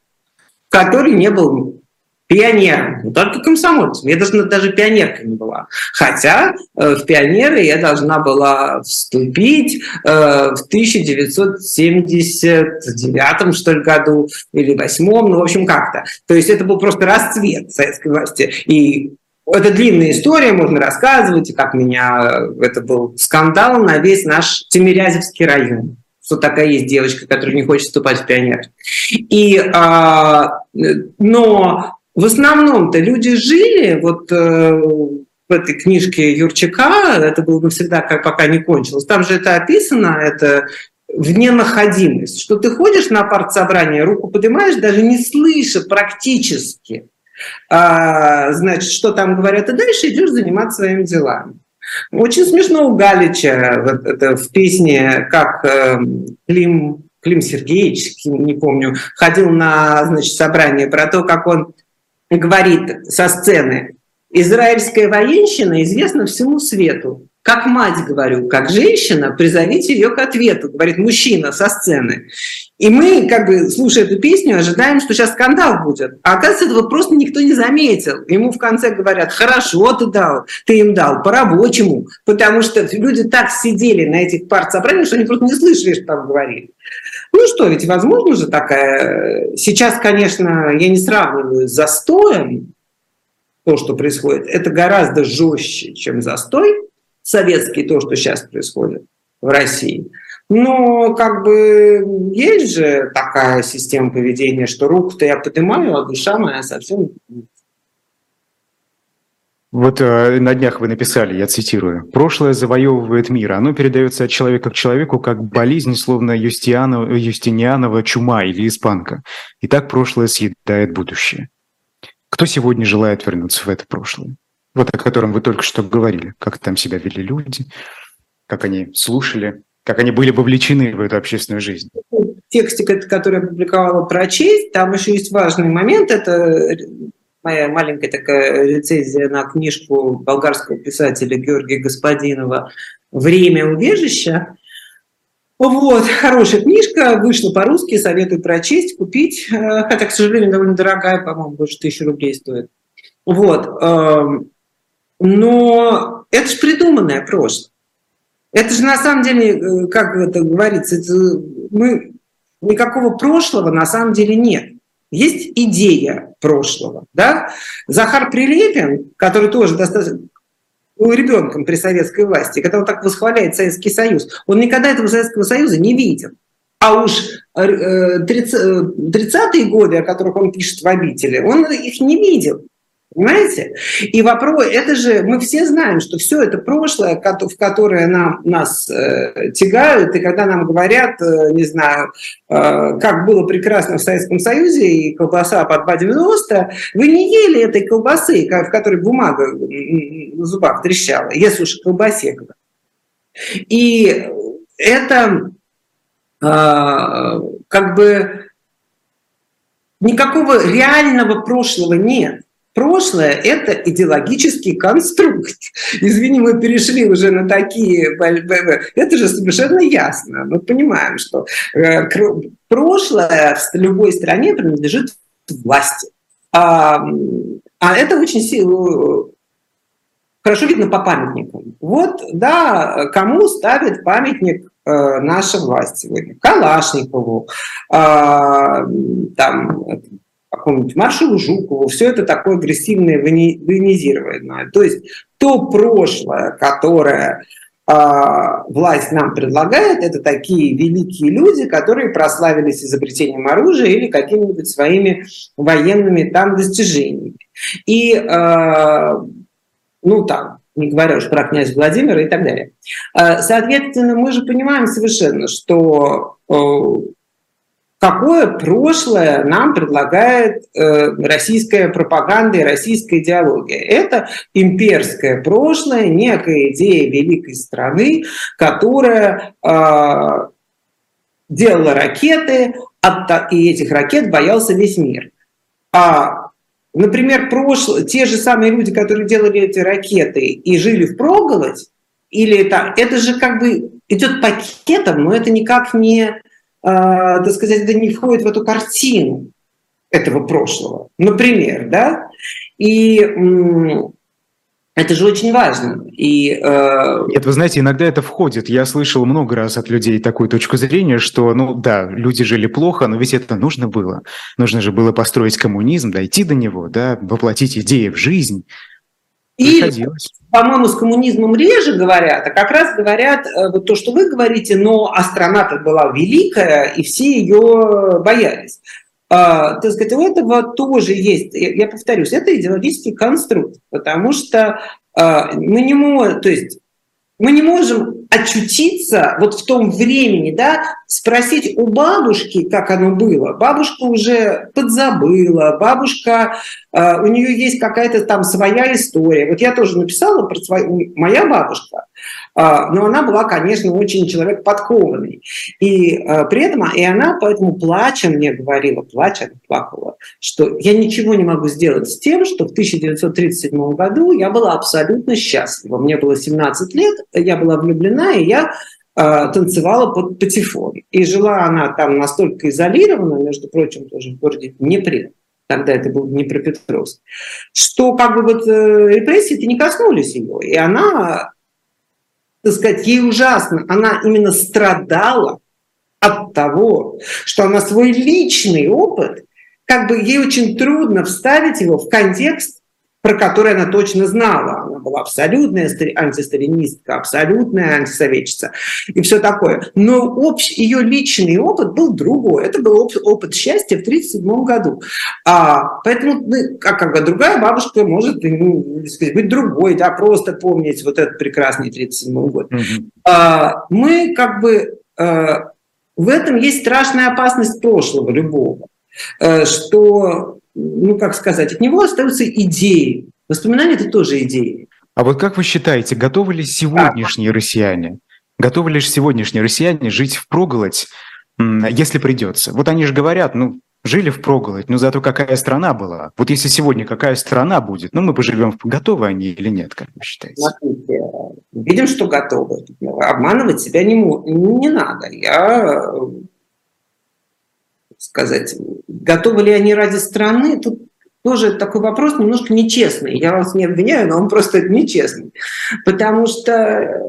который не был пионером, ну, только комсомольцем. Я даже, даже пионеркой не была. Хотя э, в пионеры я должна была вступить э, в тысяча девятьсот семьдесят девятом, что ли, году, или восьмом, ну, в общем, как-то. То есть это был просто расцвет советской власти. И это длинная история, можно рассказывать, и как меня... Это был скандал на весь наш Тимирязевский район, что такая есть девочка, которая не хочет вступать в пионеры. И, э, но... В основном-то люди жили, вот э, в этой книжке Юрчака, это было навсегда, как, пока не кончилось, там же это описано, это вненаходимость, что ты ходишь на партсобрание, руку поднимаешь, даже не слыша практически, э, значит, что там говорят, и дальше идешь заниматься своими делами. Очень смешно у Галича вот, это, в песне, как э, Клим, Клим Сергеевич, не помню, ходил на, значит, собрание про то, как он говорит со сцены: израильская военщина известна всему свету. Как мать, говорю, как женщина, призовите ее к ответу, говорит мужчина со сцены. И мы, как бы, слушая эту песню, ожидаем, что сейчас скандал будет. А оказывается, этого просто никто не заметил. Ему в конце говорят: хорошо ты дал, ты им дал, по-рабочему. Потому что люди так сидели на этих партсобраниях, что они просто не слышали, что там говорили. Ну что, ведь возможно же такая... Сейчас, конечно, я не сравниваю с застоем то, что происходит. Это гораздо жестче, чем застой советский, то, что сейчас происходит в России. Но как бы есть же такая система поведения, что руку-то я поднимаю, а душа моя совсем... Вот э, на днях вы написали, я цитирую: «Прошлое завоевывает мир, оно передается от человека к человеку, как болезнь, словно юстианова, юстинианова чума или испанка. И так прошлое съедает будущее». Кто сегодня желает вернуться в это прошлое? Вот о котором вы только что говорили, как там себя вели люди, как они слушали, как они были вовлечены в эту общественную жизнь. В тексте, который я опубликовала про честь, там еще есть важный момент, это... Моя маленькая такая рецензия на книжку болгарского писателя Георгия Господинова «Время убежища». Вот, хорошая книжка, вышла по-русски, советую прочесть, купить. Хотя, к сожалению, довольно дорогая, по-моему, больше тысячи рублей стоит. Вот. Но это же придуманное прошлое. Это же на самом деле, как это говорится, это мы, никакого прошлого на самом деле нет. Есть идея прошлого. Да? Захар Прилепин, который тоже достаточно был ребенком при советской власти, когда он так восхваляет Советский Союз, он никогда этого Советского Союза не видел. А уж тридцатые годы, о которых он пишет в «Обители», он их не видел. Понимаете? И вопрос, это же, мы все знаем, что все это прошлое, в которое нам, нас э, тягают, и когда нам говорят, э, не знаю, э, как было прекрасно в Советском Союзе, и колбаса по два девяносто, вы не ели этой колбасы, в которой бумага на зубах трещала, если уж колбасе. И это э, как бы никакого реального прошлого нет. Прошлое – это идеологический конструкт. Извини, мы перешли уже на такие... Это же совершенно ясно. Мы понимаем, что прошлое в любой стране принадлежит власти. А это очень сильно... Хорошо видно по памятникам. Вот, да, кому ставит памятник э, наша власть сегодня? Калашникову, э, там... какому-нибудь маршалу Жукову, все это такое агрессивное, военизированное. То есть то прошлое, которое э, власть нам предлагает, это такие великие люди, которые прославились изобретением оружия или какими-нибудь своими военными там достижениями. И, э, ну там, не говоря уж про князя Владимира и так далее. Соответственно, мы же понимаем совершенно, что какое прошлое нам предлагает российская пропаганда и российская идеология. Это имперское прошлое, некая идея великой страны, которая делала ракеты, и этих ракет боялся весь мир. А, например, прошлые, те же самые люди, которые делали эти ракеты и жили впроголодь, или так, это же как бы идет пакетом, но это никак не, а, так сказать, это не входит в эту картину этого прошлого. Например, да? И м- это же очень важно. И, э... Нет, вы знаете, иногда это входит. Я слышал много раз от людей такую точку зрения, что, ну да, люди жили плохо, но ведь это нужно было. Нужно же было построить коммунизм, дойти до него, да, воплотить идеи в жизнь. Или, по-моему, с коммунизмом реже говорят, а как раз говорят вот то, что вы говорите, но а страна-то была великая, и все ее боялись. Uh, так сказать, у этого тоже есть, я, я повторюсь, это идеологический конструкт, потому что uh, мы, не можем, то есть, мы не можем очутиться вот в том времени, да, спросить у бабушки, как оно было. Бабушка уже подзабыла, бабушка, uh, у нее есть какая-то там своя история. Вот я тоже написала про свою, моя бабушка, но она была, конечно, очень человек подкованный. И при этом, и она поэтому плача мне говорила, плача, плакала, что я ничего не могу сделать с тем, что в тысяча девятьсот тридцать седьмом году я была абсолютно счастлива. Мне было семнадцать лет, я была влюблена, и я танцевала под патефон. И жила она там настолько изолирована, между прочим, тоже в городе Днепре, тогда это был Днепропетровск, что как бы вот репрессии-то не коснулись ее. И она... так сказать, ей ужасно. Она именно страдала от того, что она свой личный опыт, как бы ей очень трудно вставить его в контекст, про который она точно знала. Она была абсолютная антисталинистка, абсолютная антисоветчица и все такое. Но общ... ее личный опыт был другой. Это был опыт счастья в тысяча девятьсот тридцать седьмом году. А, поэтому ну, как, как другая бабушка может ну, сказать, быть другой, да, просто помнить вот этот прекрасный тысяча девятьсот тридцать седьмой год. Mm-hmm. А, мы как бы... А, в этом есть страшная опасность прошлого любого. А, что... ну, как сказать, от него остаются идеи. Воспоминания – это тоже идеи. А вот как вы считаете, готовы ли сегодняшние а. россияне, готовы ли сегодняшние россияне жить впроголодь, если придется? Вот они же говорят, ну, жили впроголодь, но зато какая страна была. Вот если сегодня какая страна будет, ну, мы поживем, готовы они или нет, как вы считаете? Смотрите, видим, что готовы. Обманывать себя не, не надо. Я... сказать, готовы ли они ради страны, тут тоже такой вопрос немножко нечестный. Я вас не обвиняю, но он просто нечестный. Потому что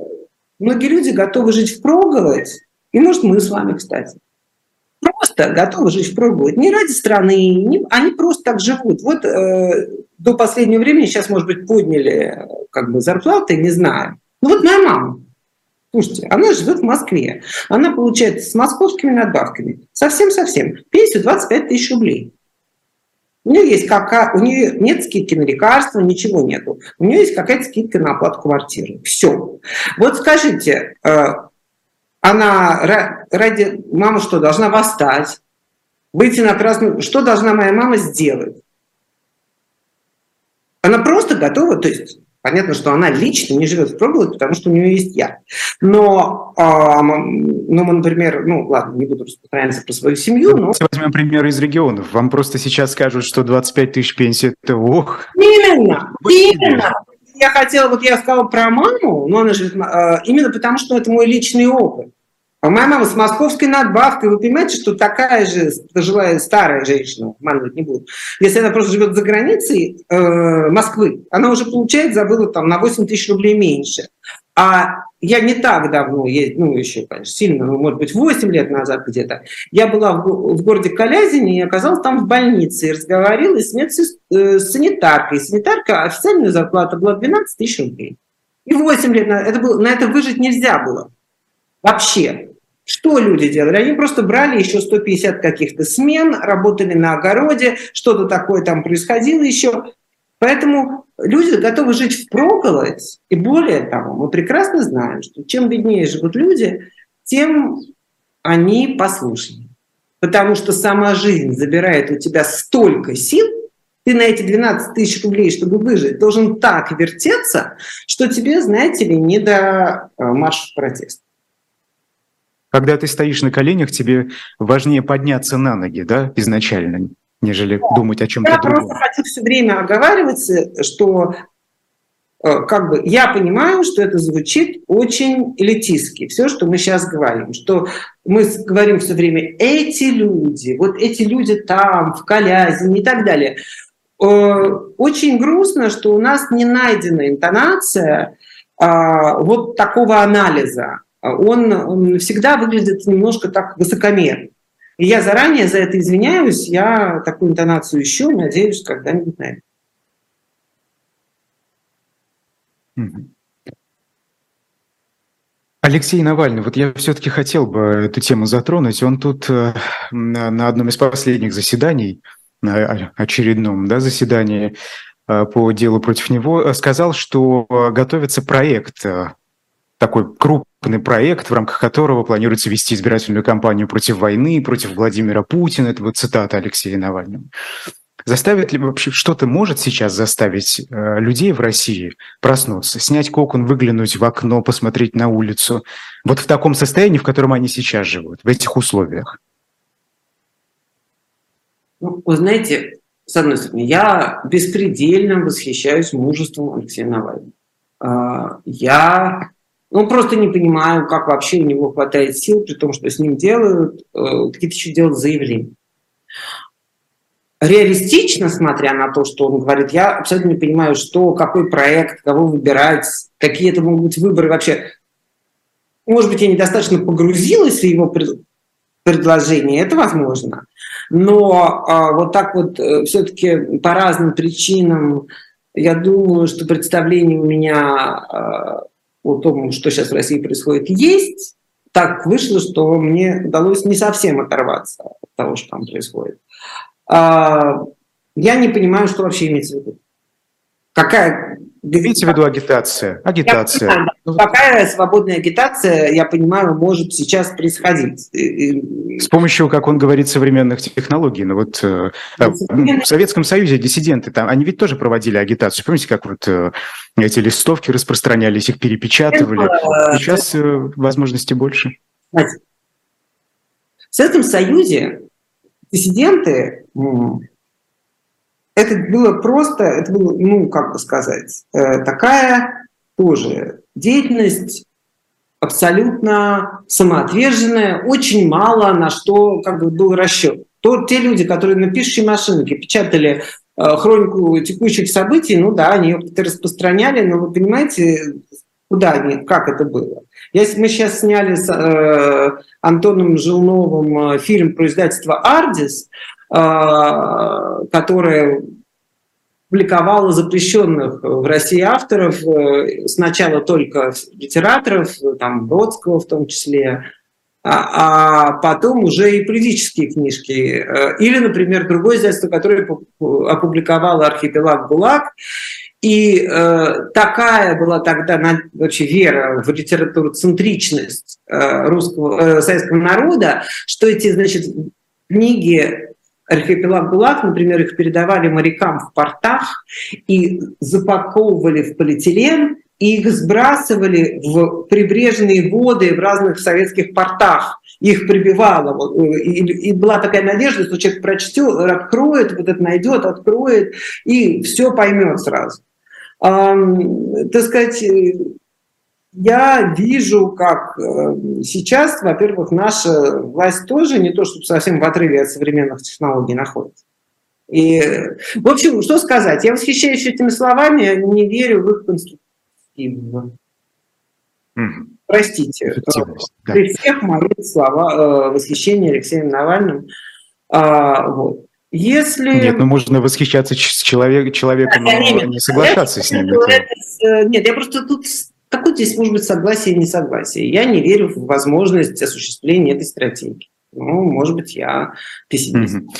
многие люди готовы жить впроголодь, и, может, мы с вами, кстати, просто готовы жить впроголодь. Не ради страны, не, они просто так живут. Вот э, до последнего времени, сейчас, может быть, подняли как бы, зарплаты, не знаю. Ну вот моя мама. Слушайте, она живет в Москве. Она получает с московскими надбавками совсем-совсем пенсию двадцать пять тысяч рублей. У нее, есть какая, у нее нет скидки на лекарства, ничего нету. У нее есть какая-то скидка на оплату квартиры. Все. Вот скажите, она ради мамы что, должна восстать? Выйти на красную... Что должна моя мама сделать? Она просто готова... То есть, понятно, что она лично не живет в проголодь, потому что у нее есть я. Но, э, ну, например, ну ладно, не буду распространяться про свою семью, но... Давайте возьмем примеры из регионов. Вам просто сейчас скажут, что двадцать пять тысяч пенсии – это ох. Именно, именно. Я хотела, вот я сказала про маму, но она живет... Э, именно потому, что это мой личный опыт. А моя мама с московской надбавкой, вы понимаете, что такая же пожилая старая женщина, обманывать не буду, если она просто живет за границей э, Москвы, она уже получает, забыла там на восемь тысяч рублей меньше. А я не так давно, ну еще, конечно, сильно, ну, может быть, восемь лет назад где-то, я была в, в городе Калязине и оказалась там в больнице, и разговаривала с, медсес... э, с санитаркой. Санитарка, официальная зарплата была двенадцать тысяч рублей. И восемь лет на это, было, на это выжить нельзя было вообще. Что люди делали? Они просто брали еще сто пятьдесят каких-то смен, работали на огороде, что-то такое там происходило еще. Поэтому Люди готовы жить впроголодь, и более того, мы прекрасно знаем, что чем беднее живут люди, тем они послушнее. Потому что сама жизнь забирает у тебя столько сил, ты на эти двенадцать тысяч рублей, чтобы выжить, должен так вертеться, что тебе, знаете ли, не до марша протеста. Когда ты стоишь на коленях, тебе важнее подняться на ноги, да, изначально, нежели да. думать о чем-то другом. Я просто хочу все время оговариваться, что как бы, я понимаю, что это звучит очень элитистски, все, что мы сейчас говорим, что мы говорим все время «эти люди», «вот эти люди там, в Калязине» и так далее. Очень грустно, что у нас не найдена интонация вот такого анализа. Он, он всегда выглядит немножко так высокомерно. И я заранее за это извиняюсь, я такую интонацию ищу, надеюсь, когда-нибудь найду. Алексей Навальный, вот я все-таки хотел бы эту тему затронуть. Он тут на одном из последних заседаний, на очередном да, заседании по делу против него, сказал, что готовится проект, такой крупный проект, в рамках которого планируется вести избирательную кампанию против войны, против Владимира Путина. Это вот цитата Алексея Навального. Заставит ли вообще что-то может сейчас заставить людей в России проснуться, снять кокон, выглянуть в окно, посмотреть на улицу? Вот в таком состоянии, в котором они сейчас живут, в этих условиях. Ну, вы знаете, с одной стороны, я беспредельно восхищаюсь мужеством Алексея Навального. Я... Ну, просто не понимаю, как вообще у него хватает сил, при том, что с ним делают, э, какие-то еще делают заявления. Реалистично, смотря на то, что он говорит, я абсолютно не понимаю, что, какой проект, кого выбирать, какие это могут быть выборы вообще. Может быть, я недостаточно погрузилась в его предложение, это возможно. Но э, вот так вот э, все-таки по разным причинам, я думаю, что представление у меня... Э, о том, что сейчас в России происходит, есть. Так вышло, что мне удалось не совсем оторваться от того, что там происходит. Я не понимаю, что вообще имеется в виду. Какая... Имеется в виду агитация. Агитация. Я понимаю, какая свободная агитация, я понимаю, может сейчас происходить. С помощью, как он говорит, современных технологий. Ну, вот, э, в Советском Союзе диссиденты, там, они ведь тоже проводили агитацию. Помните, как вот э, эти листовки распространялись, их перепечатывали? Сейчас э, возможностей больше. Знаете, в Советском Союзе диссиденты... Это было просто, это было, ну, как бы сказать, такая тоже деятельность абсолютно самоотверженная, очень мало на что как бы был расчет. То, те люди, которые на пишущей машинке печатали хронику текущих событий, ну да, они ее распространяли, но вы понимаете, куда они, как это было. Если мы сейчас сняли с э, Антоном Жилновым фильм про издательство «Ардис», которая публиковала запрещенных в России авторов, сначала только литераторов, там, Бродского в том числе, а, а потом уже и политические книжки. Или, например, другое издательство, которое опубликовало «Архипелаг ГУЛАГ». И э, такая была тогда вообще вера в литературоцентричность э, русского, э, советского народа, что эти, значит, книги «Архипелаг ГУЛАГ», например, их передавали морякам в портах и запаковывали в полиэтилен, и их сбрасывали в прибрежные воды в разных советских портах. Их прибивало. И была такая надежда, что человек прочтет, откроет, вот это найдет, откроет, и все поймет сразу. А, так сказать, я вижу, как сейчас, во-первых, наша власть тоже не то, чтобы совсем в отрыве от современных технологий находится. И, в общем, что сказать? Я восхищаюсь этими словами, не верю в их конструктивность. Mm-hmm. Простите, да. При всех мои слова восхищения Алексеем Навальным. А, вот. Если... Нет, ну можно восхищаться человек, человеком, да, но не соглашаться с ним. Это... Нет, я просто тут... Какое здесь может быть согласие и несогласие? Я не верю в возможность осуществления этой стратегии. Ну, может быть, я пессимист. Mm-hmm.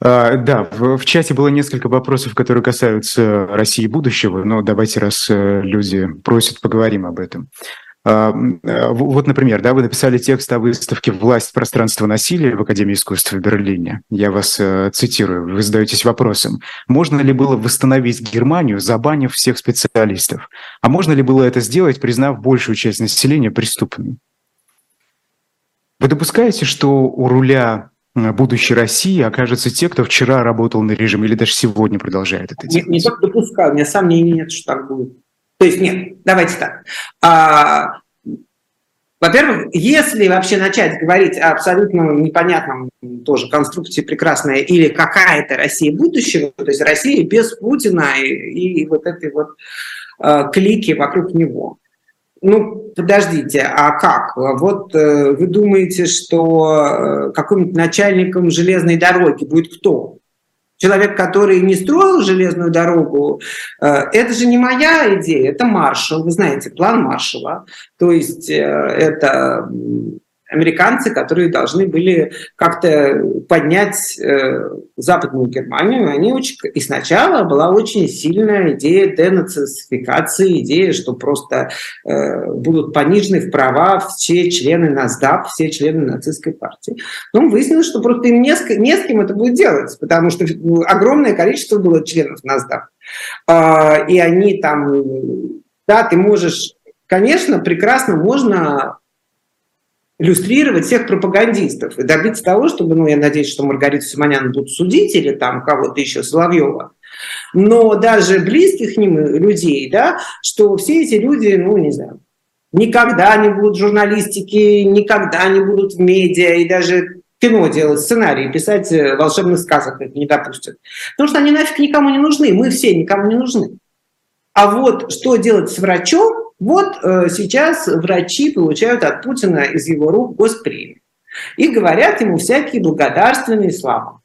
Да, в чате было несколько вопросов, которые касаются России будущего, но давайте, раз люди просят, поговорим об этом. Вот, например, да, вы написали текст о выставке «Власть. Пространство насилия» в Академии искусств в Берлине. Я вас цитирую. Вы задаетесь вопросом, можно ли было восстановить Германию, забанив всех специалистов? А можно ли было это сделать, признав большую часть населения преступной? Вы допускаете, что у руля будущей России окажется те, кто вчера работал на режиме или даже сегодня продолжает это делать? Не, не только допускаю, у меня сомнений нет, что так будет. То есть нет, давайте так. А, во-первых, если вообще начать говорить о абсолютно непонятном тоже конструкции прекрасная или какая-то Россия будущего, то есть Россия без Путина и, и вот этой вот а, клики вокруг него. Ну, подождите, а как? Вот э, вы думаете, что э, каким-нибудь начальником железной дороги будет кто? Человек, который не строил железную дорогу, это же не моя идея, это Маршалл, вы знаете, план Маршалла. То есть это американцы, которые должны были как-то поднять Западную Германию. Они очень... И сначала была очень сильная идея денацификации, идея, что просто будут понижены в права все члены НСДАП, все члены нацистской партии. Но выяснилось, что просто им не с, не с кем это будет делать, потому что огромное количество было членов НСДАП. И они там... Да, ты можешь... Конечно, прекрасно можно... иллюстрировать всех пропагандистов и добиться того, чтобы, ну, я надеюсь, что Маргариту Симонян будут судить или там кого-то еще, Соловьева, но даже близких к ним людей, да, что все эти люди, ну, не знаю, никогда не будут в журналистике, никогда не будут в медиа и даже кино делать, сценарии писать волшебных сказок их не допустят. Потому что они нафиг никому не нужны, мы все никому не нужны. А вот что делать с врачом? Вот э, сейчас врачи получают от Путина из его рук госпремию и говорят ему всякие благодарственные слова.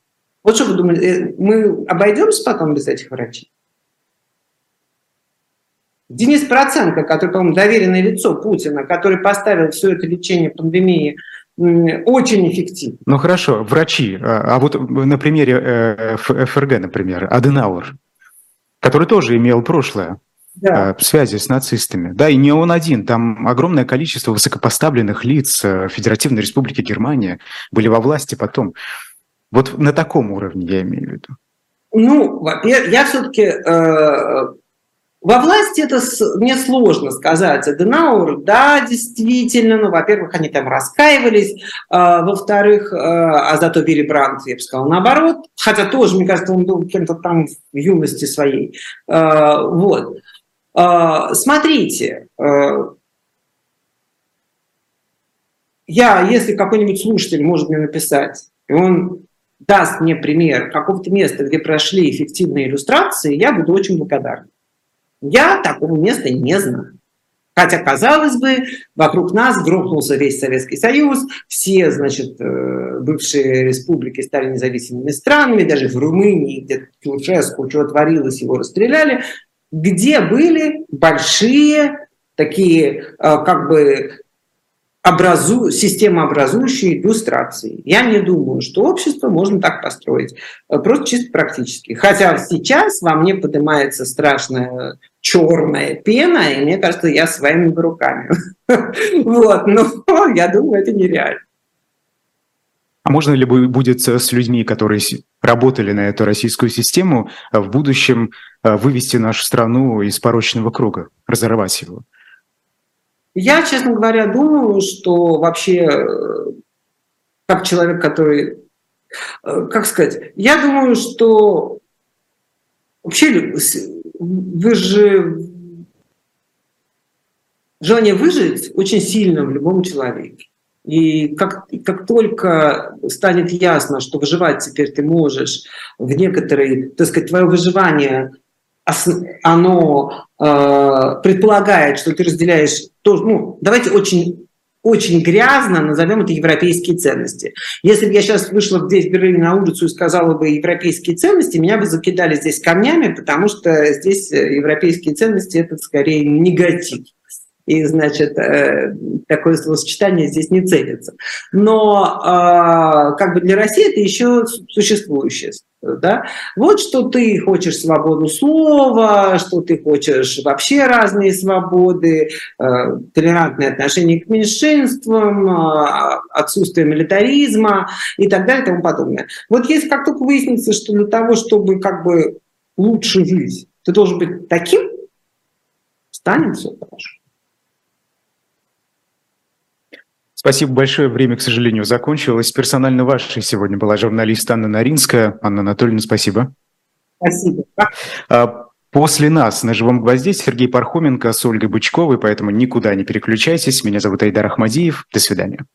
Вот что вы думаете, мы обойдемся потом без этих врачей? Денис Проценко, который, по-моему, доверенное лицо Путина, который поставил все это лечение пандемии очень эффективно. Ну хорошо, врачи. А вот на примере ФРГ, например, Аденауэр, который тоже имел прошлое. Да. В связи с нацистами. Да, и не он один. Там огромное количество высокопоставленных лиц Федеративной Республики Германия были во власти потом. Вот на таком уровне я имею в виду. Ну, я, я все-таки... Э, во власти это с, мне сложно сказать. Аденауэр, да, действительно. Ну, во-первых, они там раскаивались. Э, во-вторых, э, а зато Вилли Брандт, я бы сказала, наоборот. Хотя тоже, мне кажется, он был кем-то там в юности своей. Э, вот. Смотрите, я, если какой-нибудь слушатель может мне написать, и он даст мне пример какого-то места, где прошли эффективные иллюстрации, я буду очень благодарна. Я такого места не знаю. Хотя, казалось бы, вокруг нас грохнулся весь Советский Союз, все, значит, бывшие республики стали независимыми странами, даже в Румынии, где Чаушеску что творилось, его расстреляли. Где были большие такие как бы образу... системообразующие иллюстрации. Я не думаю, что общество можно так построить, просто чисто практически. Хотя сейчас во мне поднимается страшная черная пена, и мне кажется, я своими руками. Вот, но я думаю, это нереально. А можно ли будет с людьми, которые работали на эту российскую систему, в будущем вывести нашу страну из порочного круга, разорвать его? Я, честно говоря, думаю, что вообще, как человек, который... Как сказать? Я думаю, что... Вообще, вы же... Желание выжить очень сильно в любом человеке. И как, как только станет ясно, что выживать теперь ты можешь в некоторой, так сказать, твое выживание, оно э, предполагает, что ты разделяешь то, ну, давайте очень, очень грязно назовем это европейские ценности. Если бы я сейчас вышла здесь в Берлине на улицу и сказала бы европейские ценности, меня бы закидали здесь камнями, потому что здесь европейские ценности — это скорее негатив. И, значит, такое словосочетание здесь не целится. Но как бы для России это еще существующее. Да? Вот что ты хочешь свободу слова, что ты хочешь вообще разные свободы, толерантные отношения к меньшинствам, отсутствие милитаризма и так далее и тому подобное. Вот если как только выяснится, что для того, чтобы как бы лучше жить, ты должен быть таким, станет все хорошо. Спасибо большое. Время, к сожалению, закончилось. Персонально вашей сегодня была журналист Анна Наринская. Анна Анатольевна, спасибо. Спасибо. После нас на «Живом гвозде» Сергей Пархоменко с Ольгой Бычковой, поэтому никуда не переключайтесь. Меня зовут Идар Ахмадиев. До свидания.